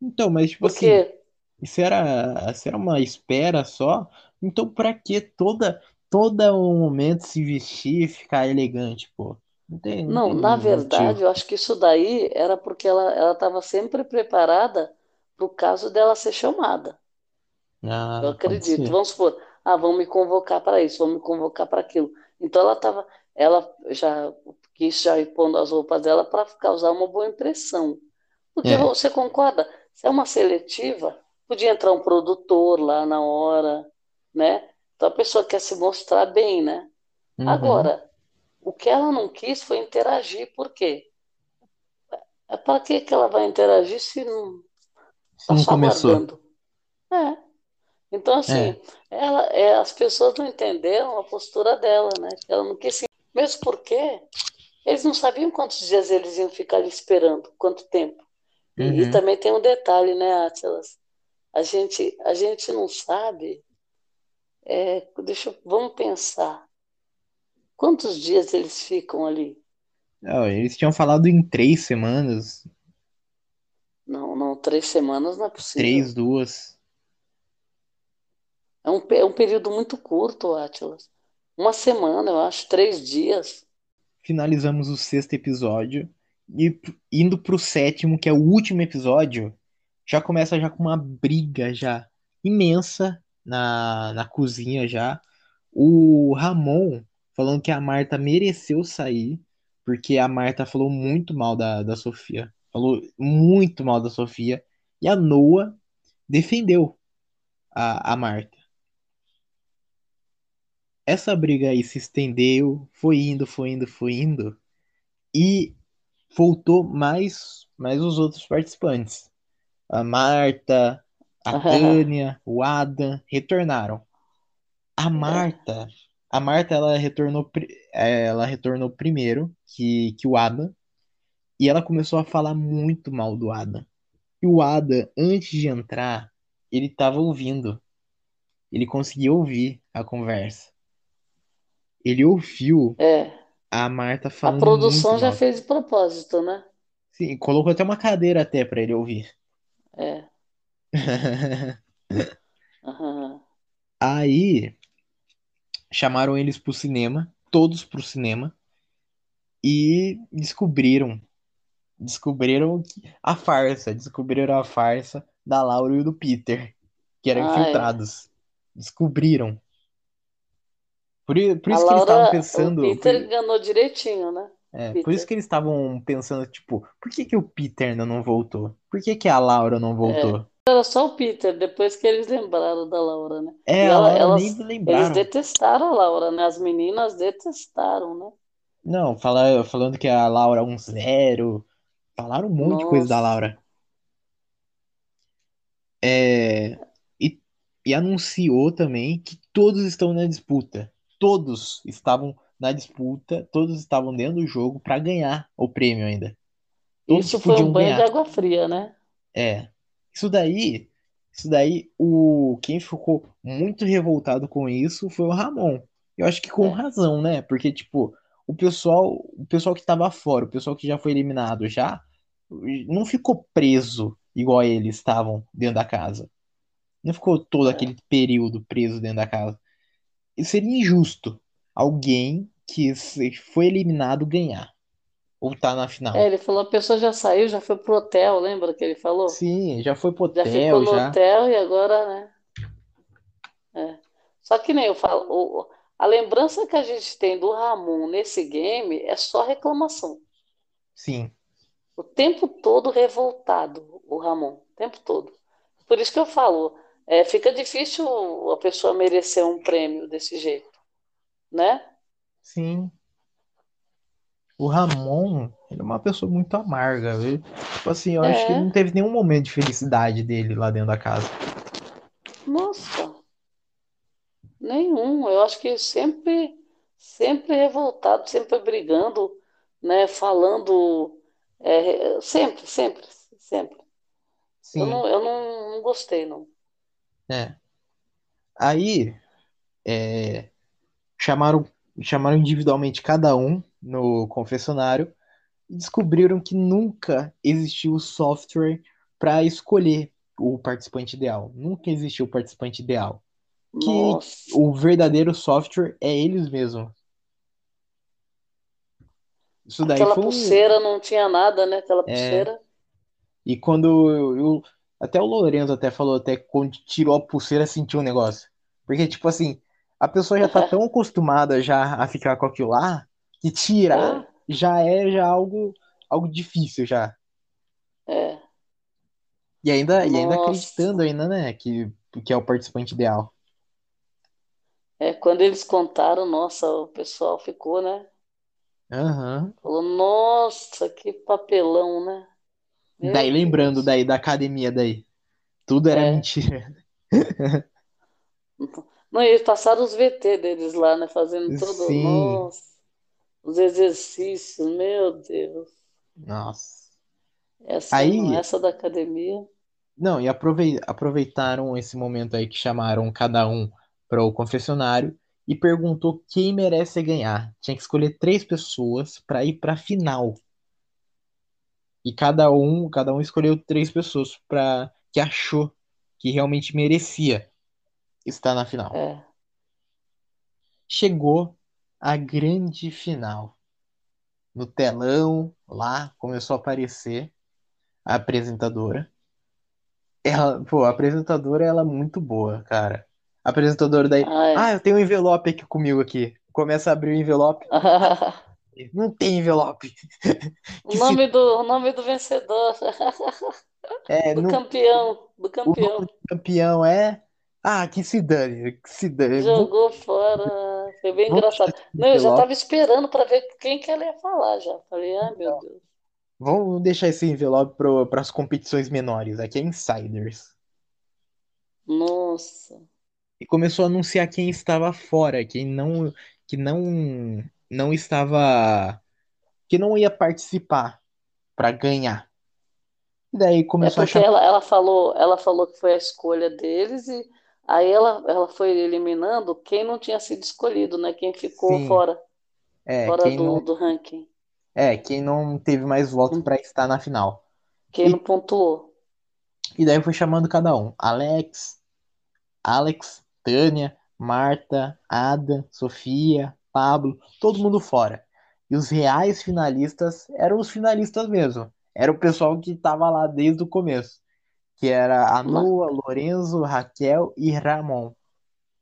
Então, mas tipo assim, Porque, isso era, isso era uma espera só. Então, pra que toda toda um momento se vestir e ficar elegante, pô? Não tem, não não, tem na verdade, motivo. eu acho que isso daí era porque ela ela estava sempre preparada para o caso dela ser chamada. Eu Ah, pode acredito. ser. Vamos supor, ah, vão me convocar para isso, vão me convocar para aquilo. Então ela estava, ela já quis já ir pondo as roupas dela para causar uma boa impressão. Porque É, você concorda? Se é uma seletiva, podia entrar um produtor lá na hora, né? Então a pessoa quer se mostrar bem, né? uhum. Agora, o que ela não quis foi interagir. Por quê? Para que que ela vai interagir se não Isso está não só começou. aguardando? É. Então, É, assim, ela, é, as pessoas não entenderam a postura dela, né? Que ela não quis. se- Mesmo porque eles não sabiam quantos dias eles iam ficar ali esperando, quanto tempo. E, e uhum. também tem um detalhe, né, Athilas? A gente, a gente não sabe. É, deixa, eu- vamos pensar. Quantos dias eles ficam ali? Não, eles tinham falado em três semanas, Não, não, três semanas não é três, possível. duas. É um, pe- é um período muito curto, Atlas. Uma semana, eu acho, três dias. Finalizamos o sexto episódio e p- indo pro sétimo, que é o último episódio, já começa já com uma briga já imensa na, na cozinha já. O Ramon falando que a Marta mereceu sair, porque a Marta falou muito mal da, da Sofia. Falou muito mal da Sofia. E a Noa defendeu a, a Marta. Essa briga aí se estendeu, foi indo, foi indo, foi indo. E voltou mais, mais os outros participantes. A Marta, a Tânia, o Adam retornaram. A Marta, a Marta ela retornou, pri- ela retornou primeiro que, que o Adam e ela começou a falar muito mal do Adam. E o Adam, antes de entrar, ele estava ouvindo, ele conseguiu ouvir a conversa. Ele ouviu É. a Marta A falando muito produção já mal. fez de propósito, né? Sim, colocou até uma cadeira até para ele ouvir. É. Aham. Aí chamaram eles pro cinema, todos pro cinema, e descobriram Descobriram que- a farsa, descobriram a farsa da Laura e do Peter, que eram Ah, é. infiltrados. Descobriram. Por, i- por A isso que eles estavam Laura, o pensando, por, Peter ganhou direitinho, né? é, por isso Peter. que eles estavam pensando, tipo, por que que o Peter ainda não voltou? Por que que a Laura não É. voltou? Era só o Peter, depois que eles lembraram da Laura, né? É, E a ela, Laura nem elas, eles lembraram. detestaram a Laura, né? As meninas detestaram, né? Não, fala, falando que a Laura é um zero. Falaram um monte de coisa da Nossa. Laura. É, e, e anunciou também que todos estão na disputa. Todos estavam na disputa, todos estavam dentro do jogo para ganhar o prêmio ainda. Eles Isso foi um podiam banho de ganhar. água fria, né? É. Isso daí, isso daí, o quem ficou muito revoltado com isso foi o Ramon. Eu acho que com É. razão, né? Porque tipo, o pessoal, o pessoal que tava fora, o pessoal que já foi eliminado já, não ficou preso igual eles estavam dentro da casa. Não ficou todo É. aquele período preso dentro da casa. Isso seria injusto alguém que se- foi eliminado ganhar ou tá na É, final. ele falou, a pessoa já saiu, já foi pro hotel, lembra que ele falou? Sim, já foi pro Já ficou hotel, no já. hotel e agora, né? É. Só que nem eu falo, o- o- a lembrança que a gente tem do Ramon nesse game é só reclamação. Sim, O tempo todo revoltado, o Ramon, o tempo todo. Por isso que eu falo, é, fica difícil a pessoa merecer um prêmio desse jeito, né? sim. O Ramon, ele é uma pessoa muito amarga, viu? Tipo assim, eu acho que É, não teve nenhum momento de felicidade dele lá dentro da casa. nossa, nenhum. Eu acho que sempre, sempre revoltado, sempre brigando, né? Falando, é, sempre, sempre, sempre. Eu Sim, não, eu não, não gostei, não. é. Aí, é, chamaram, chamaram individualmente cada um no confessionário e descobriram que nunca existiu o software para escolher o participante ideal. Nunca existiu o participante ideal. Que Nossa, o verdadeiro software é eles mesmos. Isso daí aquela foi um. pulseira não tinha nada, né? Aquela É, pulseira. E quando eu, eu- até o Lorenzo até falou até que quando tirou a pulseira sentiu um negócio. Porque tipo assim, a pessoa já tá tão acostumada já a ficar com aquilo lá que tirar já é já algo algo difícil já. É, é. E ainda e ainda Nossa. acreditando ainda, né, que que é o participante ideal. É, quando eles contaram, nossa, o pessoal ficou, né? Aham. Falou, nossa, que papelão, né? Daí Meu lembrando Deus. daí da academia daí, tudo era É. mentira. Não, e eles passaram os V T deles lá, né? Fazendo todo, Sim. nossa, os exercícios, meu Deus. Nossa. Essa não, Aí, essa da academia. não, e aprovei- aproveitaram esse momento aí que chamaram cada um para o confessionário e perguntou quem merece ganhar. Tinha que escolher três pessoas para ir para a final. E cada um, cada um escolheu três pessoas para que achou que realmente merecia estar na final. É. Chegou a grande final. No telão, lá começou a aparecer a apresentadora. Ela, pô, a apresentadora, ela é muito boa, cara. A apresentadora daí, ah, eu tenho um envelope aqui comigo aqui. Começa a abrir o envelope. Ah, Ai. não tem envelope. O Que se nome do, o nome do vencedor, é, do no, campeão, do o nome campeão. do campeão é, ah, que se dane, que se dane. Vou, Jogou fora. Foi bem vou engraçado. tirar esse Não, eu já envelope. estava esperando para ver quem que ela ia falar já. Falei, ai meu Deus. Vamos deixar esse envelope para as competições menores. Aqui é Insiders. Nossa. E começou a anunciar quem estava fora, quem não, que não, não estava, que não ia participar para ganhar. E daí É começou a porque chamar. ela, ela falou, ela falou que foi a escolha deles e aí ela, ela foi eliminando quem não tinha sido escolhido, né? Quem ficou Sim, fora, é, fora quem do, não, do ranking, é, quem não teve mais votos para estar na final. quem não E, pontuou. e daí foi chamando cada um. Alex, Alex, Tânia, Marta, Adam, Sofia, Pablo, todo mundo fora. E os reais finalistas eram os finalistas mesmo. Era o pessoal que estava lá desde o começo, que era a Mas Noa, Lorenzo, Raquel e Ramon.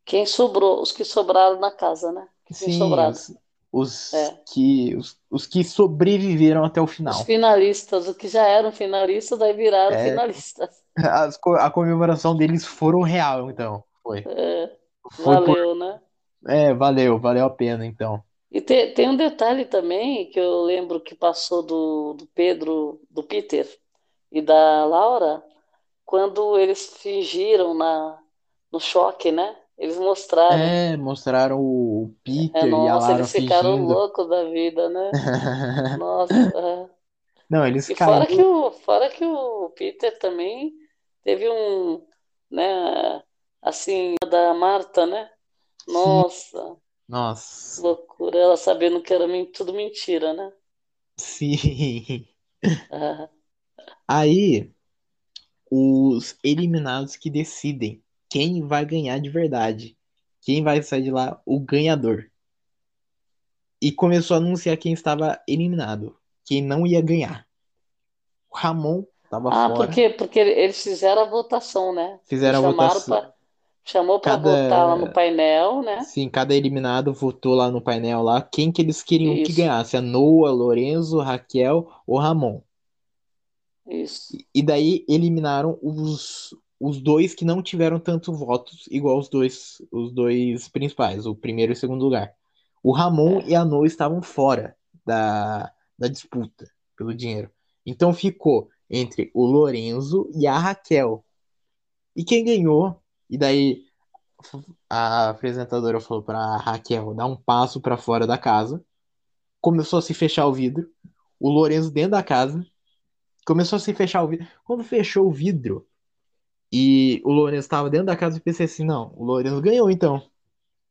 quem sobrou, os que sobraram na casa, né? Que tinham Sim, sobrado. os, os É. que os, os que sobreviveram até o Os final. finalistas, os que já eram finalistas, aí viraram É, finalistas. As co- a comemoração deles foram real, então. Foi. É, Foi por. valeu, né? É, valeu, valeu a pena, então. E te- tem um detalhe também que eu lembro que passou do, do Pedro, do Peter e da Laura, quando eles fingiram na, no choque, né? Eles mostraram. É, mostraram o o É, Peter e a nossa, Lara eles ficaram fingindo. loucos da vida, né? Nossa. Não, eles e caem. Fora que, o, fora que o Peter também teve um, né, assim, da Marta, né? Nossa. Sim. Nossa. Loucura, ela sabendo que era tudo mentira, né? Sim. Ah. Aí, os eliminados que decidem quem vai ganhar de verdade. Quem vai sair de lá? O ganhador. E começou a anunciar quem estava eliminado. Quem não ia ganhar. O Ramon estava ah, fora. Ah, porque, porque eles fizeram a votação, né? Fizeram eles a votação. Pra, chamou para cada... votar lá no painel, né? Sim, cada eliminado votou lá no painel lá quem que eles queriam Isso. que ganhasse. A Noa, Lorenzo, Raquel ou Ramon. Isso. E daí eliminaram os... Os dois que não tiveram tantos votos, igual os dois, os dois principais, o primeiro e o segundo lugar. O Ramon é. e a Noa estavam fora da, da disputa pelo dinheiro. Então ficou entre o Lorenzo e a Raquel. E quem ganhou, e daí a apresentadora falou para Raquel dar um passo para fora da casa. Começou a se fechar o vidro. O Lorenzo dentro da casa. Começou a se fechar o vidro. Quando fechou o vidro... E o Lorenzo estava dentro da casa e pensei assim, não, o Lorenzo ganhou, então.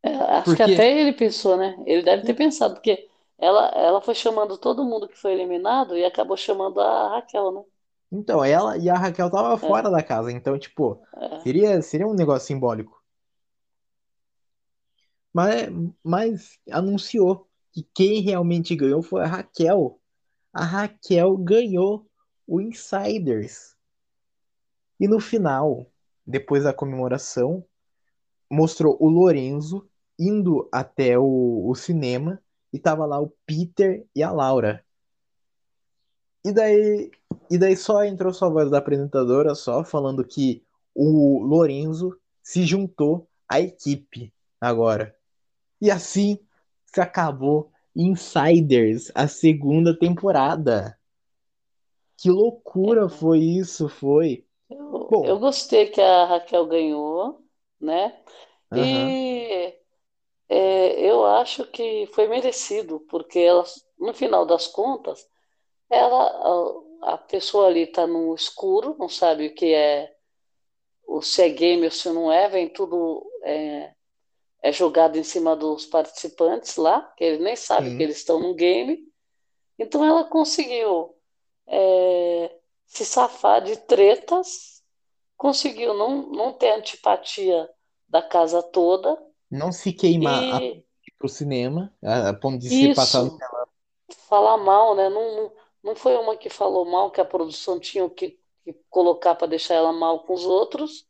É, acho porque... que até ele pensou, né? Ele deve ter pensado, porque ela, ela foi chamando todo mundo que foi eliminado e acabou chamando a Raquel, né? Então, ela e a Raquel estavam é. fora da casa, então, tipo, é. seria, seria um negócio simbólico. Mas, mas anunciou que quem realmente ganhou foi a Raquel. A Raquel ganhou o Insiders. E no final, depois da comemoração, mostrou o Lorenzo indo até o, o cinema e tava lá o Peter e a Laura. E daí, e daí só entrou só a voz da apresentadora só falando que o Lorenzo se juntou à equipe agora. E assim se acabou Insiders, a segunda temporada. Que loucura foi isso, foi... Eu, Bom, eu gostei que a Raquel ganhou, né? Uh-huh. E é, eu acho que foi merecido, porque ela, no final das contas, ela, a, a pessoa ali está no escuro, não sabe o que é, se é game ou se não é, vem tudo é, é jogado em cima dos participantes lá, que eles nem sabem sim. que eles estão no game. Então ela conseguiu... É, se safar de tretas, conseguiu não, não ter antipatia da casa toda. Não se queimar e... para o cinema, a ponto de se passar no telão. Falar mal, né? Não, não foi uma que falou mal, que a produção tinha que, que colocar para deixar ela mal com os outros.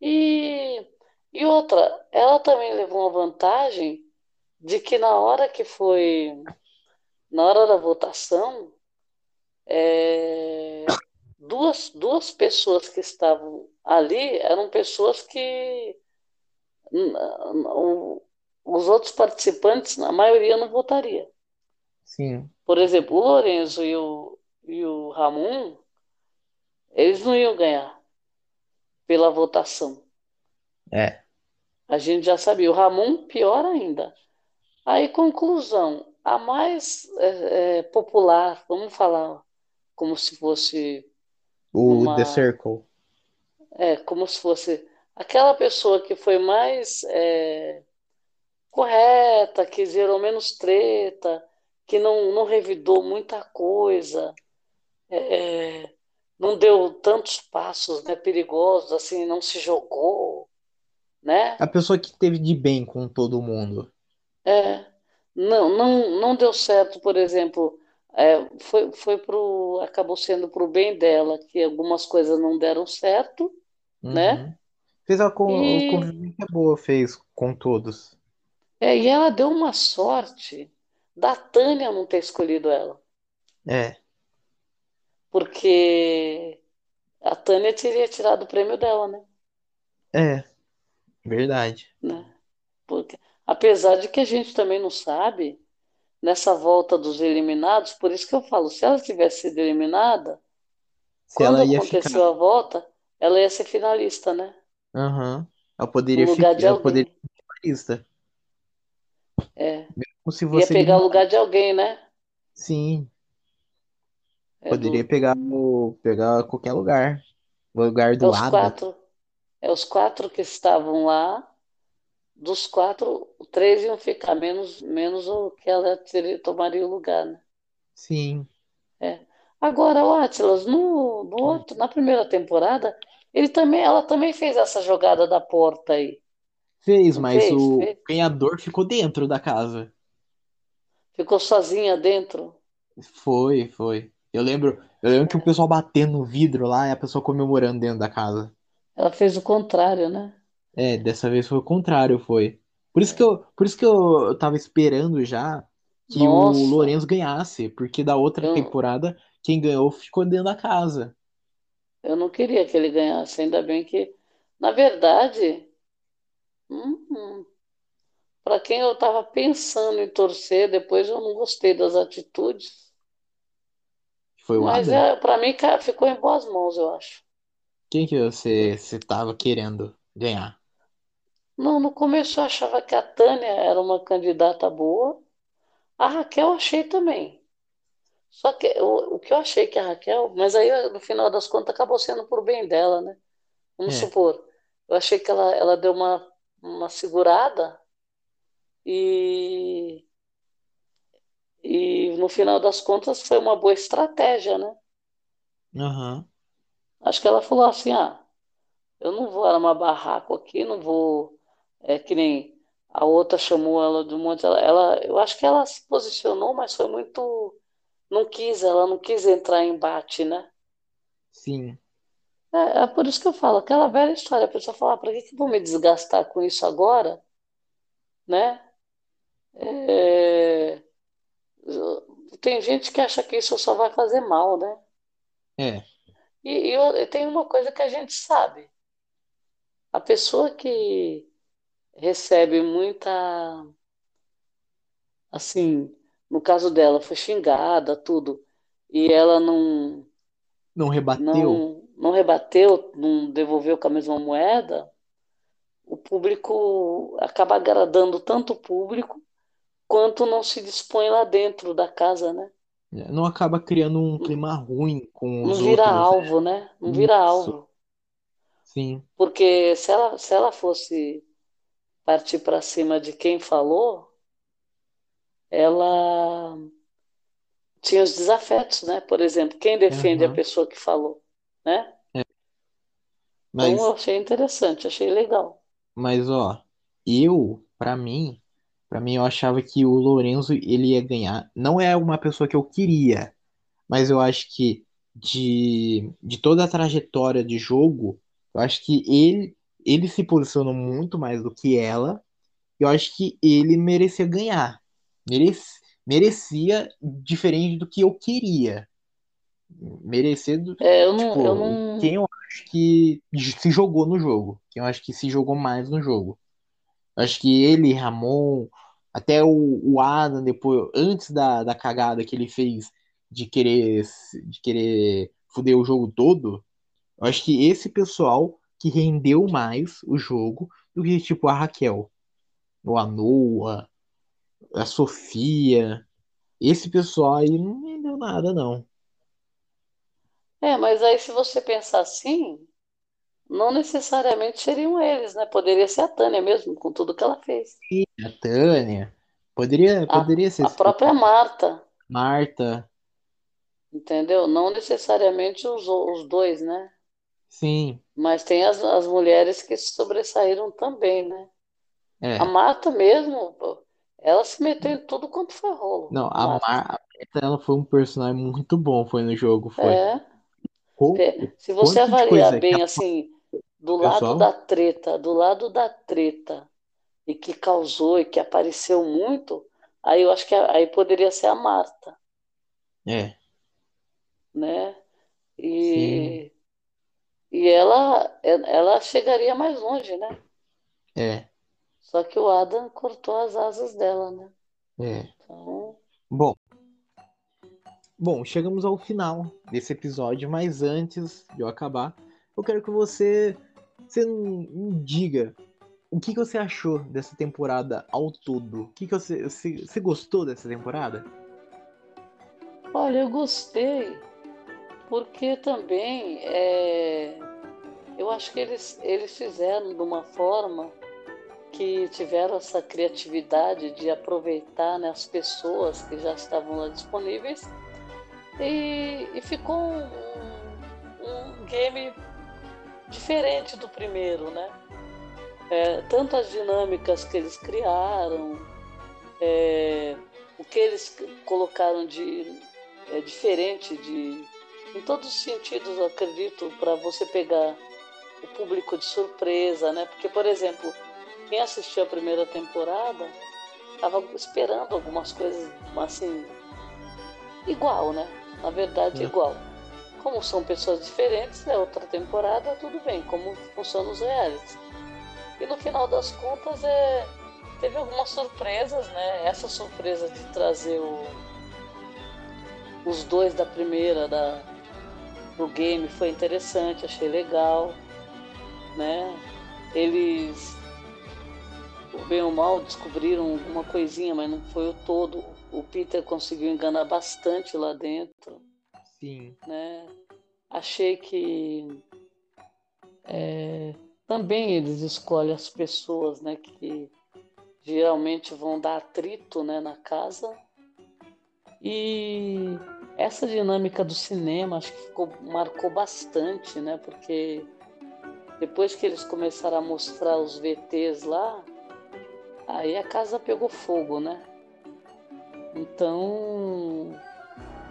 E, e outra, ela também levou uma vantagem de que na hora que foi, na hora da votação, É, duas, duas pessoas que estavam ali eram pessoas que o, os outros participantes, na maioria, não votaria. Sim. Por exemplo, o Lorenzo e o, e o Ramon, eles não iam ganhar pela votação. É. A gente já sabia. O Ramon, pior ainda. Aí, conclusão, a mais é, é, popular, vamos falar... Como se fosse... O uma... The Circle. É, como se fosse... Aquela pessoa que foi mais é... correta, que gerou menos treta, que não, não revidou muita coisa, é... não deu tantos passos, né, perigosos, assim, não se jogou, né? A pessoa que teve de bem com todo mundo. É. Não, não, não deu certo, por exemplo... É, foi, foi pro, acabou sendo pro bem dela, que algumas coisas não deram certo, uhum. né? Fez a convivência boa, fez com todos. É, e ela deu uma sorte da Tânia não ter escolhido ela. É. Porque a Tânia teria tirado o prêmio dela, né? É, verdade. Né? Porque, apesar de que a gente também não sabe... nessa volta dos eliminados, por isso que eu falo, se ela tivesse sido eliminada, se quando ela ia aconteceu ficar... a volta, ela ia ser finalista, né? Uhum. Ela poderia ficar, ela poderia ser finalista. É. Mesmo se você ia pegar o lugar de alguém, né? Sim. É Poderia do, pegar, o, pegar qualquer lugar. O lugar é do os Adam. quatro, é os quatro que estavam lá. Dos quatro, três iam ficar, menos, menos o que ela teria, tomaria o lugar, né? Sim. É. Agora, o Athilas, no, no outro, na primeira temporada, ele também, ela também fez essa jogada da porta aí. Fez, Não mas fez? o Fez? ganhador ficou dentro da casa. Ficou sozinha dentro. Foi, foi. Eu lembro, eu lembro que o pessoal batendo no vidro lá e a pessoa comemorando dentro da casa. Ela fez o contrário, né? É, dessa vez foi o contrário, foi. Por isso que eu, por isso que eu eu tava esperando já que o Nossa, Lorenzo ganhasse, porque da outra eu, temporada quem ganhou ficou dentro da casa. eu não queria que ele ganhasse, ainda bem que, na verdade, hum, para quem eu estava pensando em torcer, depois eu não gostei das atitudes, Foi o mas Adam. é, para mim ca- ficou em boas mãos, eu acho. Quem que você, você tava querendo ganhar? Não, no começo eu achava que a Tânia era uma candidata boa, a Raquel eu achei também. Só que o, o que eu achei que a Raquel, mas aí no final das contas acabou sendo por bem dela, né? Vamos É, supor, eu achei que ela, ela deu uma, uma segurada e, e no final das contas foi uma boa estratégia, né? aham. Acho que ela falou assim, ah, eu não vou armar barraco aqui, não vou. É que nem a outra chamou ela de um monte. Ela, ela- eu acho que ela se posicionou, mas foi muito. Não quis, ela não quis entrar em embate, né? Sim. É, é por isso que eu falo, aquela velha história, a pessoa fala, ah, pra que que eu vou me desgastar com isso agora, né? É, tem gente que acha que isso só vai fazer mal, né? É, E, e eu- e tem uma coisa que a gente sabe, a pessoa que recebe muita, assim, no caso dela, foi xingada, tudo, e ela não, não rebateu? não, não rebateu, não devolveu com a mesma moeda, o público acaba agradando tanto o público quanto não se dispõe lá dentro da casa, né? Não acaba criando um clima ruim com Não os vira outros, né? alvo, né? Não vira Isso, alvo. sim. Porque se ela, se ela fosse partir para cima de quem falou, ela tinha os desafetos, né? Por exemplo, quem defende a Aham. pessoa que falou, né? É, Então eu Mas, achei interessante, achei legal. mas ó, eu, pra mim, pra mim eu achava que o Lorenzo ele ia ganhar. Não é uma pessoa que eu queria, mas eu acho que de, de toda a trajetória de jogo, eu acho que ele, ele se posicionou muito mais do que ela. Eu acho que ele merecia ganhar. Merec- Merecia, diferente do que eu queria. Merecer, do- É, eu não, eu tipo, quem não, eu acho que se jogou no jogo. Quem eu acho que se jogou mais no jogo. Eu acho que ele, Ramon, até o, o Adam, depois, antes da, da cagada que ele fez de querer, se- de querer foder o jogo todo, eu acho que esse pessoal que rendeu mais o jogo do que, tipo, a Raquel, ou a Noa, a Sofia. Esse pessoal aí não rendeu nada, não. é, mas aí se você pensar assim, não necessariamente seriam eles, né? Poderia ser a Tânia mesmo, com tudo que ela fez. E a Tânia, poderia, A, poderia ser a esse própria pessoal. Marta, Marta, entendeu? Não necessariamente os, os dois, né? sim, Mas tem as, as mulheres que se sobressaíram também, né? A é. Marta mesmo, pô, ela se meteu em tudo quanto foi rolo, Não, a a Marta. Mar- a Marta, ela foi um personagem muito bom, foi no jogo, foi. É, Quão- O se você quanto de avaliar coisa que bem ela falou assim, do pro lado pessoal, da treta, do lado da treta, e que causou e que apareceu muito, aí eu acho que a- aí poderia ser a Marta, é, né? sim, E, e ela, ela chegaria mais longe, né? é, Só que o Adam cortou as asas dela, né? é. Então, Bom, bom, chegamos ao final desse episódio, mas antes de eu acabar, eu quero que você, você me me diga o que que você achou dessa temporada ao todo? O que que você, você, você gostou dessa temporada? olha, eu gostei. porque também é, eu acho que eles, eles fizeram de uma forma que tiveram essa criatividade de aproveitar, né, as pessoas que já estavam lá disponíveis e, e ficou um, um game diferente do primeiro, né? É, tanto as dinâmicas que eles criaram, é, o que eles colocaram de é, diferente, de, em todos os sentidos, eu acredito, para você pegar o público de surpresa, né? Porque, por exemplo, quem assistiu a primeira temporada estava esperando algumas coisas assim, igual, né? Na verdade, é. igual. Como são pessoas diferentes, é outra temporada, tudo bem, como funcionam os realities. E no final das contas, é, teve algumas surpresas, né? Essa surpresa de trazer o, os dois da primeira da, do game foi interessante, achei legal, né? Eles, bem ou mal, descobriram alguma coisinha, mas não foi o todo. O Peter conseguiu enganar bastante lá dentro. Sim. Né? Achei que... É... Também eles escolhem as pessoas, né, que geralmente vão dar atrito, né, na casa. E essa dinâmica do cinema acho que ficou, marcou bastante, né, porque depois que eles começaram a mostrar os V Tês lá, aí a casa pegou fogo, né? Então,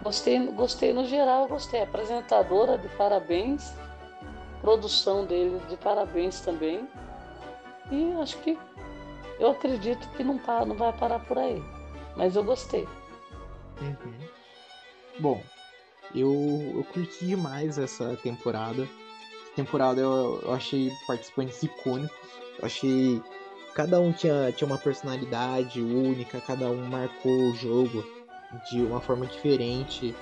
gostei, gostei no geral, gostei. Apresentadora, de parabéns. Produção dele, de parabéns também. E acho que eu acredito que não, para, não vai parar por aí. Mas eu gostei. Uhum. Bom, eu, eu curti demais essa temporada. Essa temporada eu, eu achei participantes icônicos. Eu achei... Cada um tinha, tinha uma personalidade única. Cada um marcou o jogo de uma forma diferente.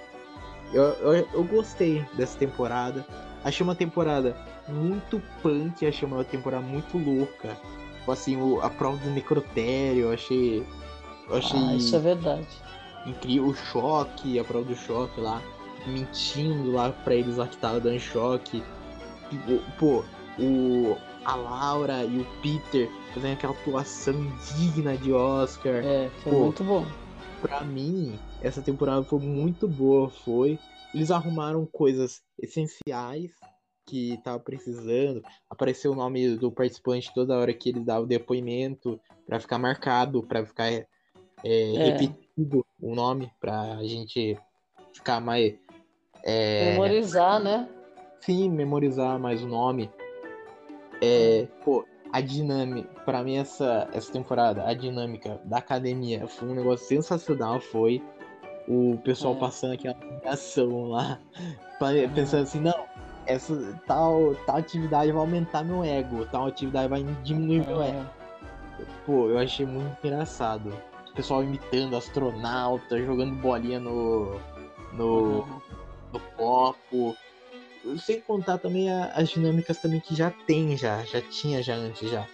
Eu, eu, eu gostei dessa temporada. Achei uma temporada muito punk, achei uma temporada muito louca. Tipo assim, o, a prova do necrotério, eu achei... Eu achei ah, isso é verdade. Incrível, o choque, a prova do choque lá, mentindo lá pra eles lá que tava dando choque. Pô, o, a Laura e o Peter fazendo aquela atuação digna de Oscar. É, foi Pô, muito bom. Pra mim, essa temporada foi muito boa, foi... Eles arrumaram coisas essenciais que tava precisando. Apareceu o nome do participante toda hora que ele dá o depoimento pra ficar marcado, pra ficar é, é. repetido o nome, pra gente ficar mais... É... Memorizar, né? Sim, memorizar mais o nome. É, pô, a dinâmica... Pra mim, essa, essa temporada, a dinâmica da academia foi um negócio sensacional, foi... O pessoal é. passando aquela ação lá, pensando assim, não, essa tal, tal atividade vai aumentar meu ego, tal atividade vai diminuir é. meu ego. Pô, eu achei muito engraçado. O pessoal imitando astronauta, jogando bolinha no, no, uhum. no copo. Sem contar também a, as dinâmicas também que já tem, já, já tinha já antes já.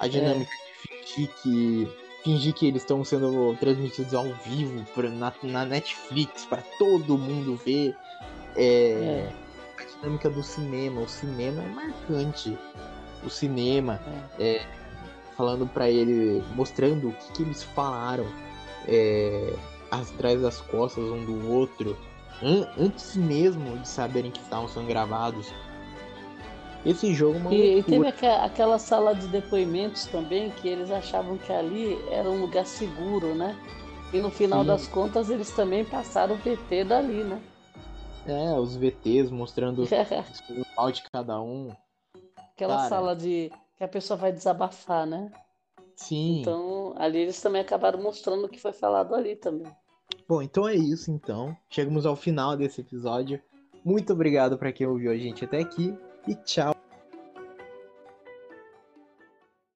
A dinâmica é. de fingir que... Fingir que eles estão sendo transmitidos ao vivo pra, na, na Netflix para todo mundo ver. É, é. A dinâmica do cinema. O cinema é marcante. O cinema, é. É, falando para ele, mostrando o que, que eles falaram é, atrás das costas um do outro, an- antes mesmo de saberem que estavam sendo gravados. Esse jogo é uma e, e teve aqua, aquela sala de depoimentos também, que eles achavam que ali era um lugar seguro, né? E no final Sim. das contas eles também passaram o V T dali, né? É, os V Tês mostrando o mal de cada um. Aquela Cara. sala de que a pessoa vai desabafar, né? Sim. Então ali eles também acabaram mostrando o que foi falado ali também. Bom, então é isso então. Chegamos ao final desse episódio. Muito obrigado para quem ouviu a gente até aqui. E tchau.